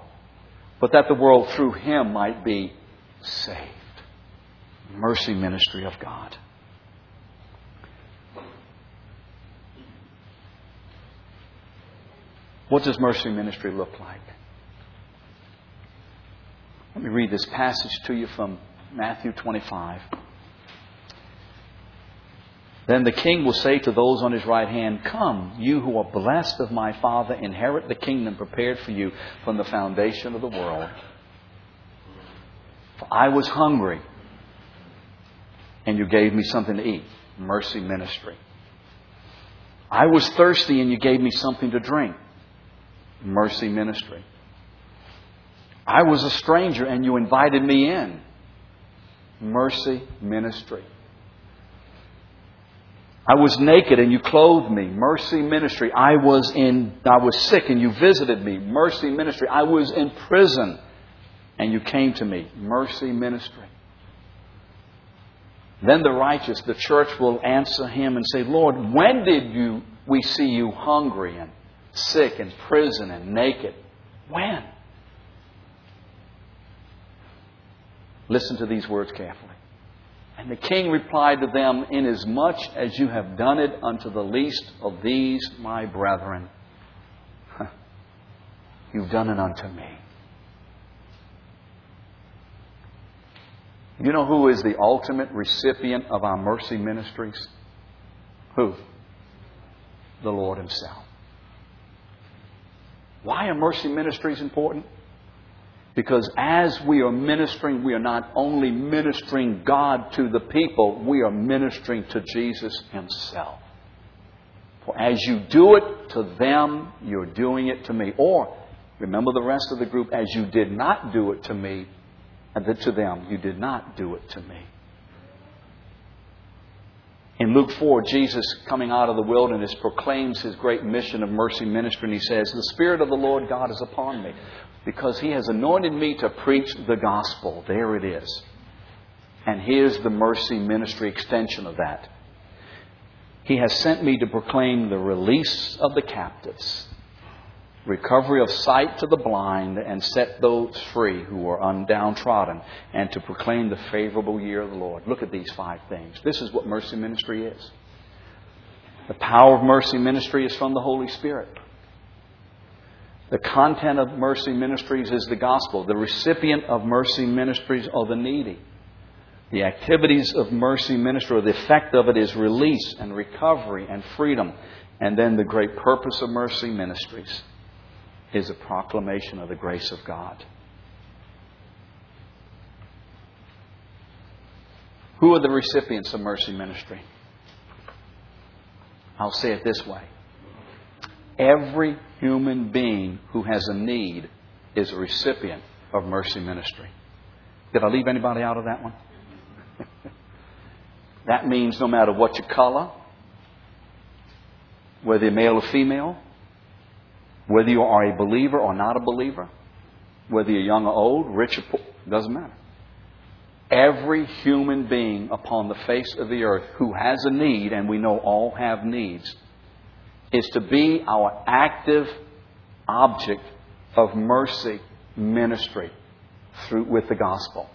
but that the world through Him might be saved. Mercy ministry of God. What does mercy ministry look like? Let me read this passage to you from Matthew 25. Then the king will say to those on his right hand, come, you who are blessed of my Father, inherit the kingdom prepared for you from the foundation of the world. For I was hungry, and you gave me something to eat. Mercy ministry. I was thirsty, and you gave me something to drink. Mercy ministry. I was a stranger, and you invited me in. Mercy ministry. I was naked and you clothed me. Mercy ministry. I was sick and you visited me. Mercy ministry. I was in prison and you came to me. Mercy ministry. Then the righteous, the church, will answer him and say, Lord, when did we see you hungry and sick and prison and naked? When? Listen to these words carefully. And the king replied to them, inasmuch as you have done it unto the least of these, my brethren, you've done it unto me. You know who is the ultimate recipient of our mercy ministries? Who? The Lord Himself. Why are mercy ministries important? Because as we are ministering, we are not only ministering God to the people, we are ministering to Jesus Himself. For as you do it to them, you're doing it to me. Or, remember the rest of the group, as you did not do it to me, and to them, you did not do it to me. In Luke 4, Jesus, coming out of the wilderness, proclaims his great mission of mercy ministry. And he says, "The Spirit of the Lord God is upon me, because he has anointed me to preach the gospel." There it is. And here's the mercy ministry extension of that. "He has sent me to proclaim the release of the captives, recovery of sight to the blind, and set those free who are undowntrodden, and to proclaim the favorable year of the Lord." Look at these five things. This is what mercy ministry is. The power of mercy ministry is from the Holy Spirit. The content of mercy ministries is the gospel. The recipient of mercy ministries are the needy. The activities of mercy ministry, or the effect of it, is release and recovery and freedom. And then the great purpose of mercy ministries is a proclamation of the grace of God. Who are the recipients of mercy ministry? I'll say it this way. Every human being who has a need is a recipient of mercy ministry. Did I leave anybody out of that one? That means no matter what your color, whether you're male or female, whether you are a believer or not a believer, whether you're young or old, rich or poor, doesn't matter. Every human being upon the face of the earth who has a need, and we know all have needs, is to be our active object of mercy ministry with the gospel.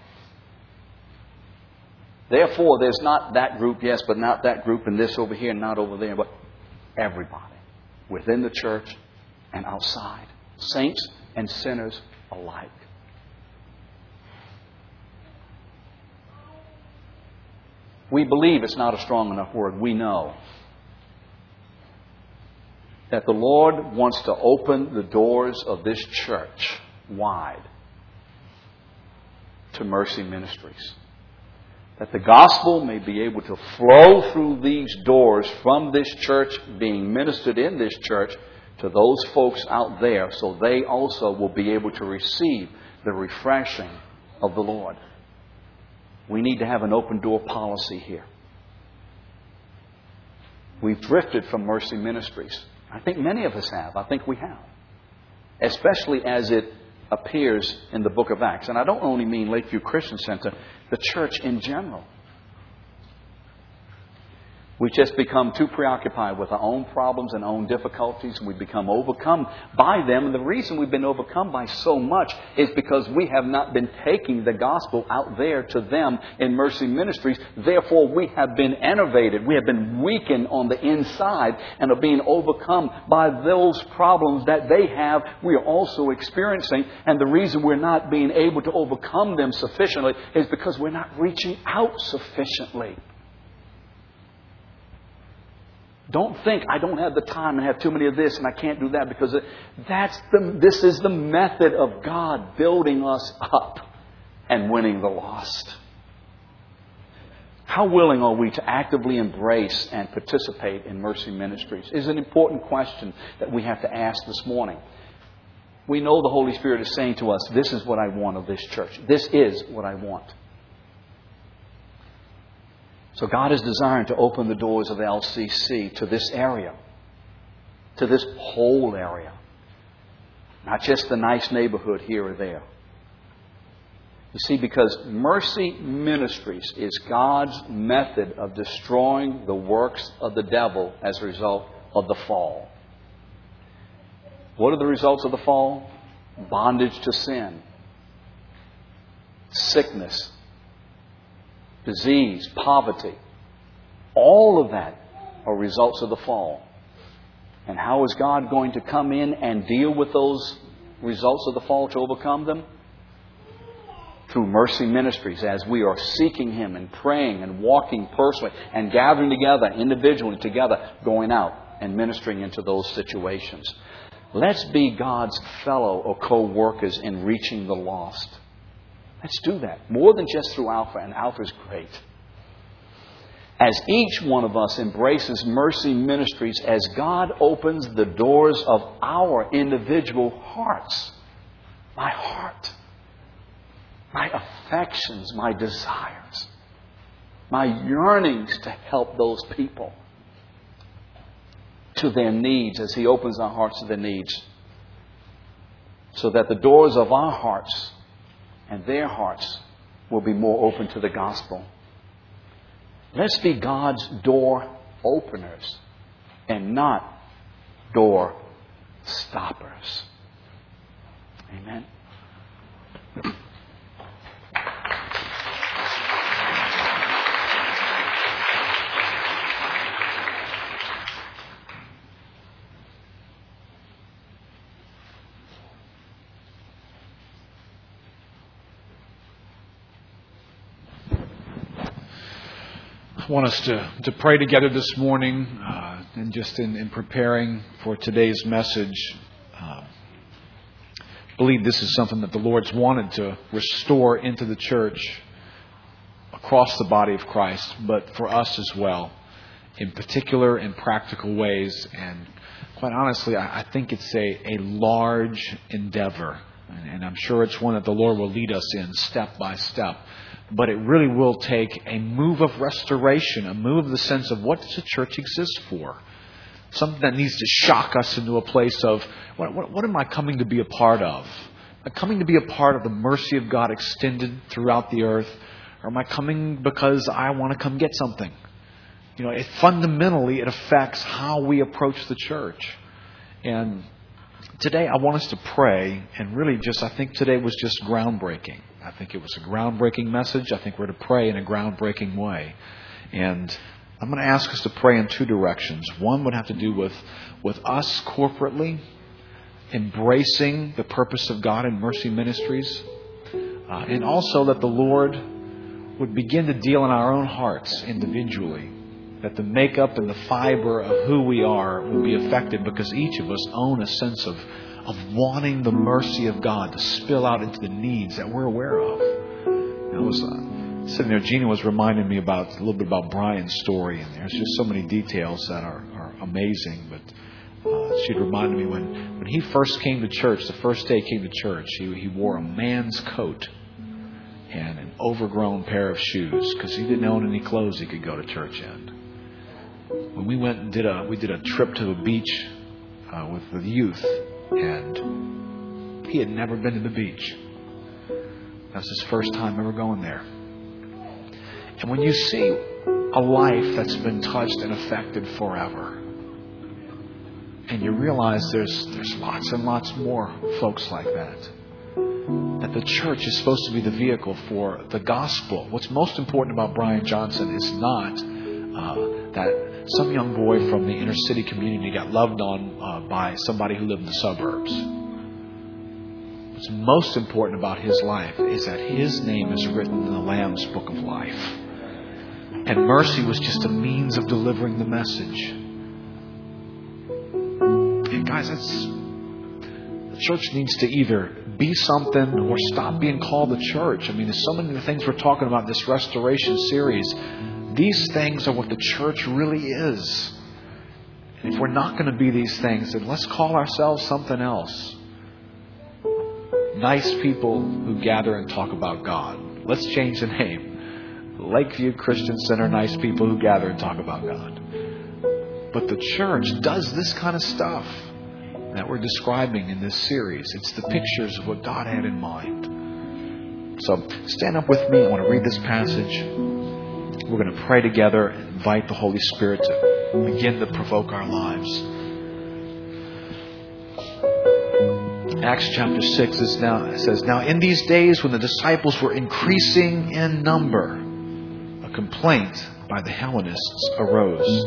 Therefore, there's not that group, yes, but not that group, and this over here, and not over there, but everybody within the church and outside, saints and sinners alike. We believe, it's not a strong enough word, we know that the Lord wants to open the doors of this church wide to mercy ministries, that the gospel may be able to flow through these doors from this church, being ministered in this church, to those folks out there, so they also will be able to receive the refreshing of the Lord. We need to have an open door policy here. We've drifted from mercy ministries. I think many of us have. I think we have. Especially as it appears in the book of Acts. And I don't only mean Lakeview Christian Center, the church in general. We just become too preoccupied with our own problems and our own difficulties, and we become overcome by them. And the reason we've been overcome by so much is because we have not been taking the gospel out there to them in mercy ministries. Therefore, we have been enervated. We have been weakened on the inside and are being overcome by those problems that they have. We are also experiencing. And the reason we're not being able to overcome them sufficiently is because we're not reaching out sufficiently. Don't think, I don't have the time and have too many of this and I can't do that, because this is the method of God building us up and winning the lost. How willing are we to actively embrace and participate in mercy ministries is an important question that we have to ask this morning. We know the Holy Spirit is saying to us, this is what I want of this church. This is what I want. So God is desiring to open the doors of the LCC to this area, to this whole area, not just the nice neighborhood here or there. You see, because mercy ministries is God's method of destroying the works of the devil as a result of the fall. What are the results of the fall? Bondage to sin, sickness, disease, poverty, all of that are results of the fall. And how is God going to come in and deal with those results of the fall to overcome them? Through mercy ministries, as we are seeking Him and praying and walking personally and gathering together, individually together, going out and ministering into those situations. Let's be God's fellow or co-workers in reaching the lost. Let's do that. More than just through Alpha, and Alpha is great. As each one of us embraces mercy ministries, as God opens the doors of our individual hearts, my heart, my affections, my desires, my yearnings to help those people to their needs as He opens our hearts to their needs, so that the doors of our hearts and their hearts will be more open to the gospel. Let's be God's door openers and not door stoppers. Amen. I want us to pray together this morning, and just in preparing for today's message. Believe this is something that the Lord's wanted to restore into the church across the body of Christ, but for us as well, in particular in practical ways. And quite honestly, I think it's a large endeavor, and I'm sure it's one that the Lord will lead us in step by step. But it really will take a move of restoration, a move of the sense of what does the church exist for? Something that needs to shock us into a place of, what am I coming to be a part of? Am I coming to be a part of the mercy of God extended throughout the earth? Or am I coming because I want to come get something? You know, fundamentally, it affects how we approach the church. And today I want us to pray, and really I think today was just groundbreaking. I think it was a groundbreaking message. I think we're to pray in a groundbreaking way. And I'm going to ask us to pray in two directions. One would have to do with us corporately embracing the purpose of God in Mercy Ministries. And also that the Lord would begin to deal in our own hearts individually. That the makeup and the fiber of who we are will be affected, because each of us own a sense of wanting the mercy of God to spill out into the needs that we're aware of. I was sitting there, Gina was reminding me about a little bit about Brian's story, and there's just so many details that are amazing. But she'd reminded me when he first came to church, the first day he came to church, he wore a man's coat and an overgrown pair of shoes because he didn't own any clothes he could go to church in. When we went and did a trip to the beach with the youth, and he had never been to the beach. That was his first time ever going there. And when you see a life that's been touched and affected forever, and you realize there's lots and lots more folks like that, that the church is supposed to be the vehicle for the gospel. What's most important about Brian Johnson is not that some young boy from the inner city community got loved on by somebody who lived in the suburbs. What's most important about his life is that his name is written in the Lamb's Book of Life. And mercy was just a means of delivering the message. And guys, the church needs to either be something or stop being called the church. I mean, there's so many of the things we're talking about in this restoration series. These things are what the church really is. And if we're not going to be these things, then let's call ourselves something else. Nice people who gather and talk about God. Let's change the name. Lakeview Christian Center, nice people who gather and talk about God. But the church does this kind of stuff that we're describing in this series. It's the pictures of what God had in mind. So stand up with me. I want to read this passage. We're going to pray together and invite the Holy Spirit to begin to provoke our lives. Acts chapter 6 says, "Now in these days when the disciples were increasing in number, a complaint by the Hellenists arose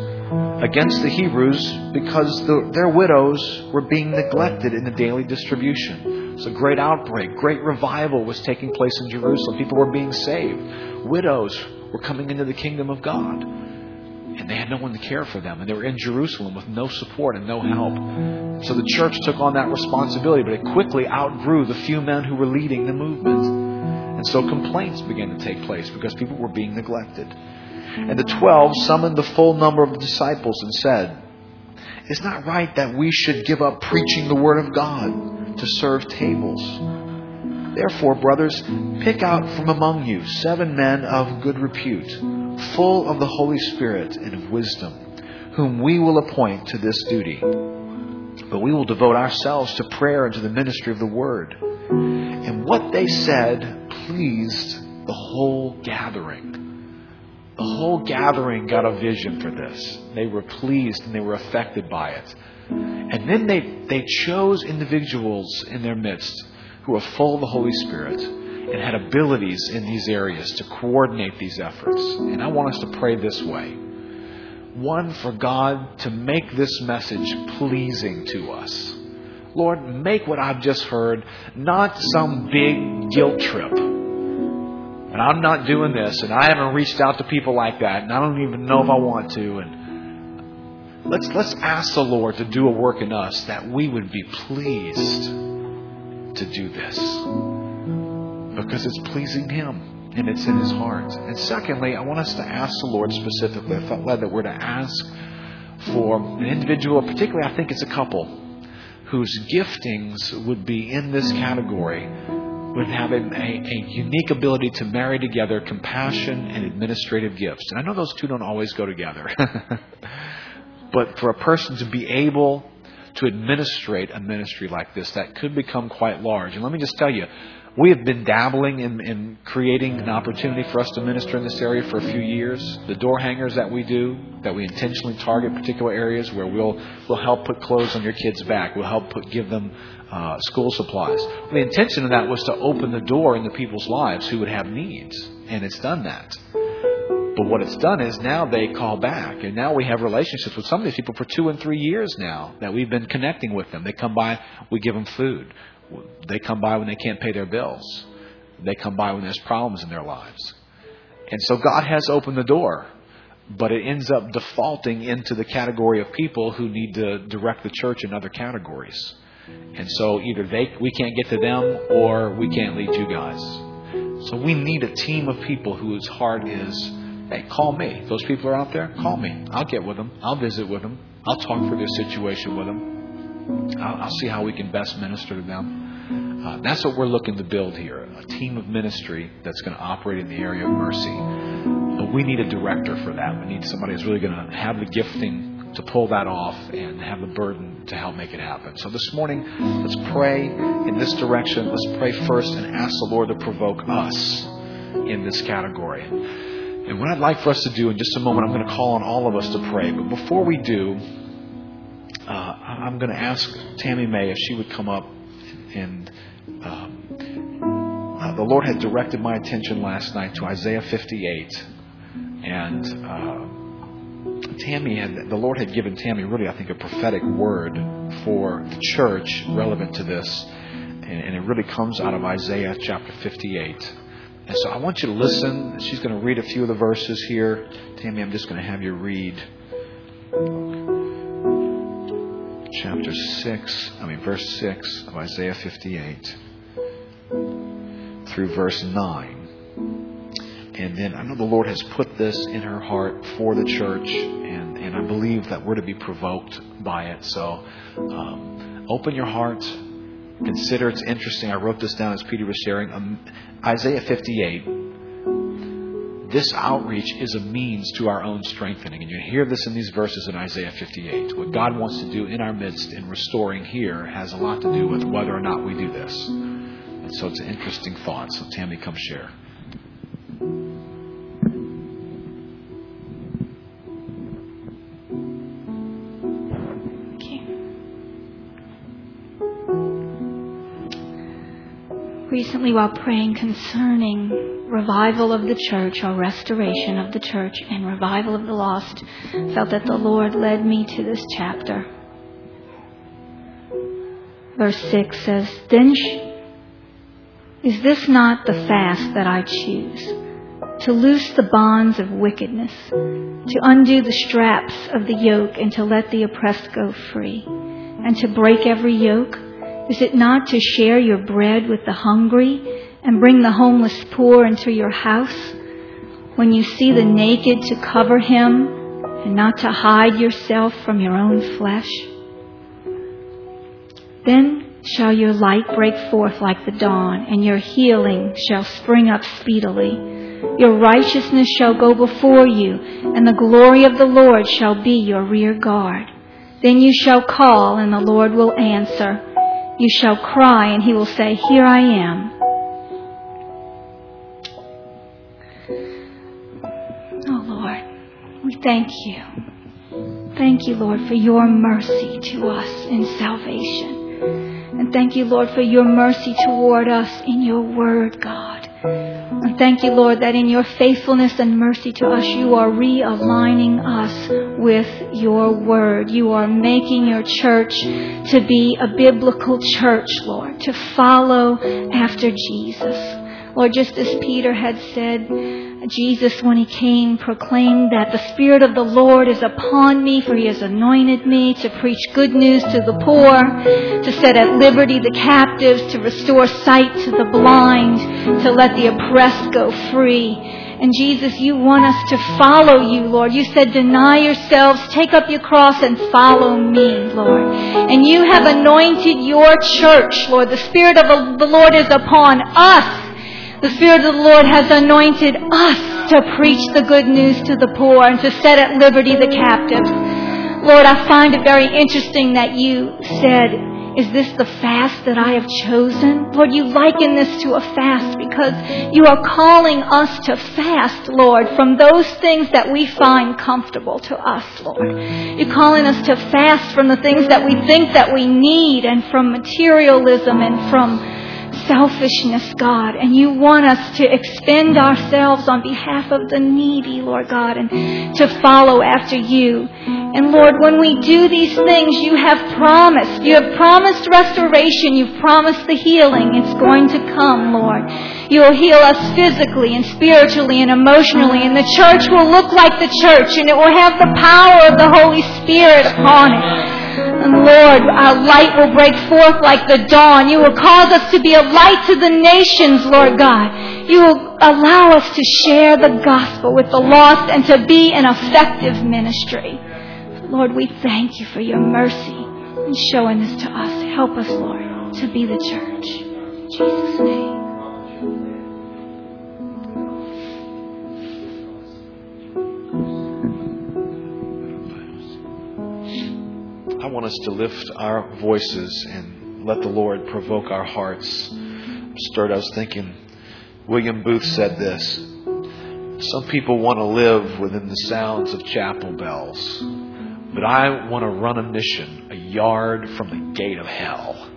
against the Hebrews because their widows were being neglected in the daily distribution." It's a great outbreak. Great revival was taking place in Jerusalem. People were being saved. Widows were coming into the kingdom of God. And they had no one to care for them. And they were in Jerusalem with no support and no help. So the church took on that responsibility, but it quickly outgrew the few men who were leading the movement. And so complaints began to take place because people were being neglected. And the 12 summoned the full number of the disciples and said, "It's not right that we should give up preaching the word of God to serve tables. Therefore, brothers, pick out from among you 7 men of good repute, full of the Holy Spirit and of wisdom, whom we will appoint to this duty. But we will devote ourselves to prayer and to the ministry of the word." And what they said pleased the whole gathering. The whole gathering got a vision for this. They were pleased and they were affected by it. And then they chose individuals in their midst who were full of the Holy Spirit and had abilities in these areas to coordinate these efforts. And I want us to pray this way. One, for God to make this message pleasing to us. Lord, make what I've just heard not some big guilt trip. And I'm not doing this, and I haven't reached out to people like that, and I don't even know if I want to. And let's ask the Lord to do a work in us that we would be pleased to do this, because it's pleasing Him. And it's in His heart. And secondly, I want us to ask the Lord specifically. I felt led that we're to ask for an individual, particularly I think it's a couple, whose giftings would be in this category, would have a unique ability to marry together compassion and administrative gifts. And I know those two don't always go together. But for a person to be able to administrate a ministry like this, that could become quite large. And let me just tell you, we have been dabbling in creating an opportunity for us to minister in this area for a few years. The door hangers that we do, that we intentionally target particular areas where we'll help put clothes on your kids' back. We'll help give them school supplies. The intention of that was to open the door into people's lives who would have needs. And it's done that. But what it's done is now they call back. And now we have relationships with some of these people for 2 and 3 years now that we've been connecting with them. They come by, we give them food. They come by when they can't pay their bills. They come by when there's problems in their lives. And so God has opened the door, but it ends up defaulting into the category of people who need to direct the church in other categories. And so either we can't get to them, or we can't lead you guys. So we need a team of people whose heart is, hey, call me. Those people are out there, call me. I'll get with them. I'll visit with them. I'll talk through their situation with them. I'll see how we can best minister to them. That's what we're looking to build here, a team of ministry that's going to operate in the area of mercy. But we need a director for that. We need somebody who's really going to have the gifting to pull that off and have the burden to help make it happen. So this morning, let's pray in this direction. Let's pray first and ask the Lord to provoke us in this category. And what I'd like for us to do in just a moment, I'm going to call on all of us to pray. But before we do, I'm going to ask Tammy May if she would come up. And the Lord had directed my attention last night to Isaiah 58. And the Lord had given Tammy really, I think, a prophetic word for the church relevant to this. And it really comes out of Isaiah chapter 58. And so I want you to listen. She's going to read a few of the verses here. Tammy, I'm just going to have you read verse 6 of Isaiah 58 through verse 9. And then I know the Lord has put this in her heart for the church, and I believe that we're to be provoked by it. So open your heart, consider. It's interesting. I wrote this down as Peter was sharing. Isaiah 58, this outreach is a means to our own strengthening. And you hear this in these verses in Isaiah 58. What God wants to do in our midst in restoring here has a lot to do with whether or not we do this. And so it's an interesting thought. So Tammy, come share. Recently, while praying concerning revival of the church, or restoration of the church and revival of the lost, felt that the Lord led me to this chapter. Verse 6 says, Is this not the fast that I choose? To loose the bonds of wickedness, to undo the straps of the yoke, and to let the oppressed go free, and to break every yoke? Is it not to share your bread with the hungry and bring the homeless poor into your house? When you see the naked, to cover him and not to hide yourself from your own flesh? Then shall your light break forth like the dawn, and your healing shall spring up speedily. Your righteousness shall go before you, and the glory of the Lord shall be your rear guard. Then you shall call, and the Lord will answer. You shall cry, and he will say, Here I am. Oh, Lord, we thank you. Thank you, Lord, for your mercy to us in salvation. And thank you, Lord, for your mercy toward us in your word, God. And thank you, Lord, that in your faithfulness and mercy to us, you are realigning us with your word. You are making your church to be a biblical church, Lord, to follow after Jesus. Lord, just as Peter had said, Jesus, when he came, proclaimed that the Spirit of the Lord is upon me, for he has anointed me to preach good news to the poor, to set at liberty the captives, to restore sight to the blind, to let the oppressed go free. And Jesus, you want us to follow you, Lord. You said, deny yourselves, take up your cross, and follow me, Lord. And you have anointed your church, Lord. The Spirit of the Lord is upon us. The Spirit of the Lord has anointed us to preach the good news to the poor and to set at liberty the captives. Lord, I find it very interesting that you said, Is this the fast that I have chosen? Lord, you liken this to a fast because you are calling us to fast, Lord, from those things that we find comfortable to us, Lord. You're calling us to fast from the things that we think that we need and from materialism and from selfishness, God, and you want us to expend ourselves on behalf of the needy, Lord God, and to follow after you. And Lord, when we do these things, you have promised. You have promised restoration. You've promised the healing. It's going to come, Lord. You'll heal us physically and spiritually and emotionally, and the church will look like the church, and it will have the power of the Holy Spirit upon it. And Lord, our light will break forth like the dawn. You will cause us to be a light to the nations, Lord God. You will allow us to share the gospel with the lost and to be an effective ministry. Lord, we thank you for your mercy in showing this to us. Help us, Lord, to be the church. In Jesus' name. I want us to lift our voices and let the Lord provoke our hearts. I'm stirred. I was thinking, William Booth said this. Some people want to live within the sounds of chapel bells, but I want to run a mission a yard from the gate of hell.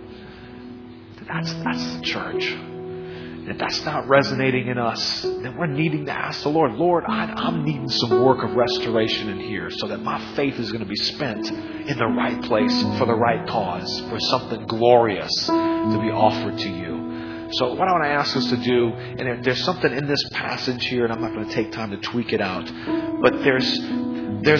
That's the church. And if that's not resonating in us, then we're needing to ask the Lord, Lord, I'm needing some work of restoration in here so that my faith is going to be spent in the right place for the right cause, for something glorious to be offered to you. So what I want to ask us to do, and if there's something in this passage here, and I'm not going to take time to tweak it out, but there's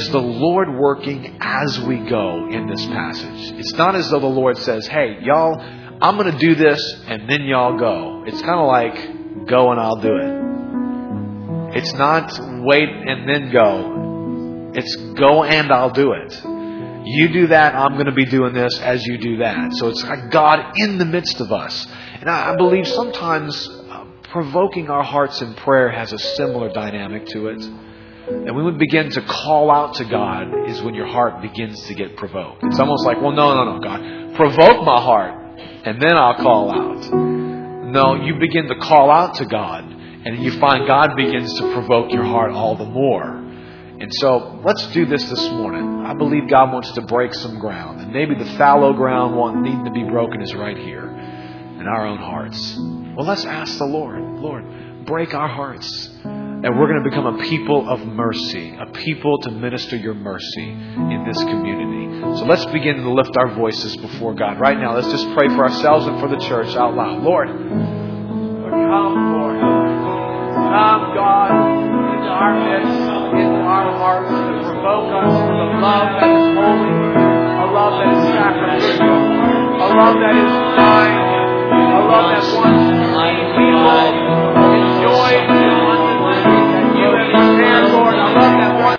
the Lord working as we go in this passage. It's not as though the Lord says, hey, y'all, I'm going to do this and then y'all go. It's kind of like, go and I'll do it. It's not wait and then go. It's go and I'll do it. You do that, I'm going to be doing this as you do that. So it's like God in the midst of us. And I believe sometimes provoking our hearts in prayer has a similar dynamic to it. And when we begin to call out to God is when your heart begins to get provoked. It's almost like, well, no, God, provoke my heart. And then I'll call out. No, you begin to call out to God, and you find God begins to provoke your heart all the more. And so let's do this morning. I believe God wants to break some ground, and maybe the fallow ground needing to be broken is right here in our own hearts. Well, let's ask the Lord, Lord, break our hearts, and we're going to become a people of mercy, a people to minister your mercy in this community. So let's begin to lift our voices before God. Right now, let's just pray for ourselves and for the church out loud. Lord. Come, God, into our midst, into our hearts, and provoke us with a love that is holy, a love that is sacrificial, a love that is divine.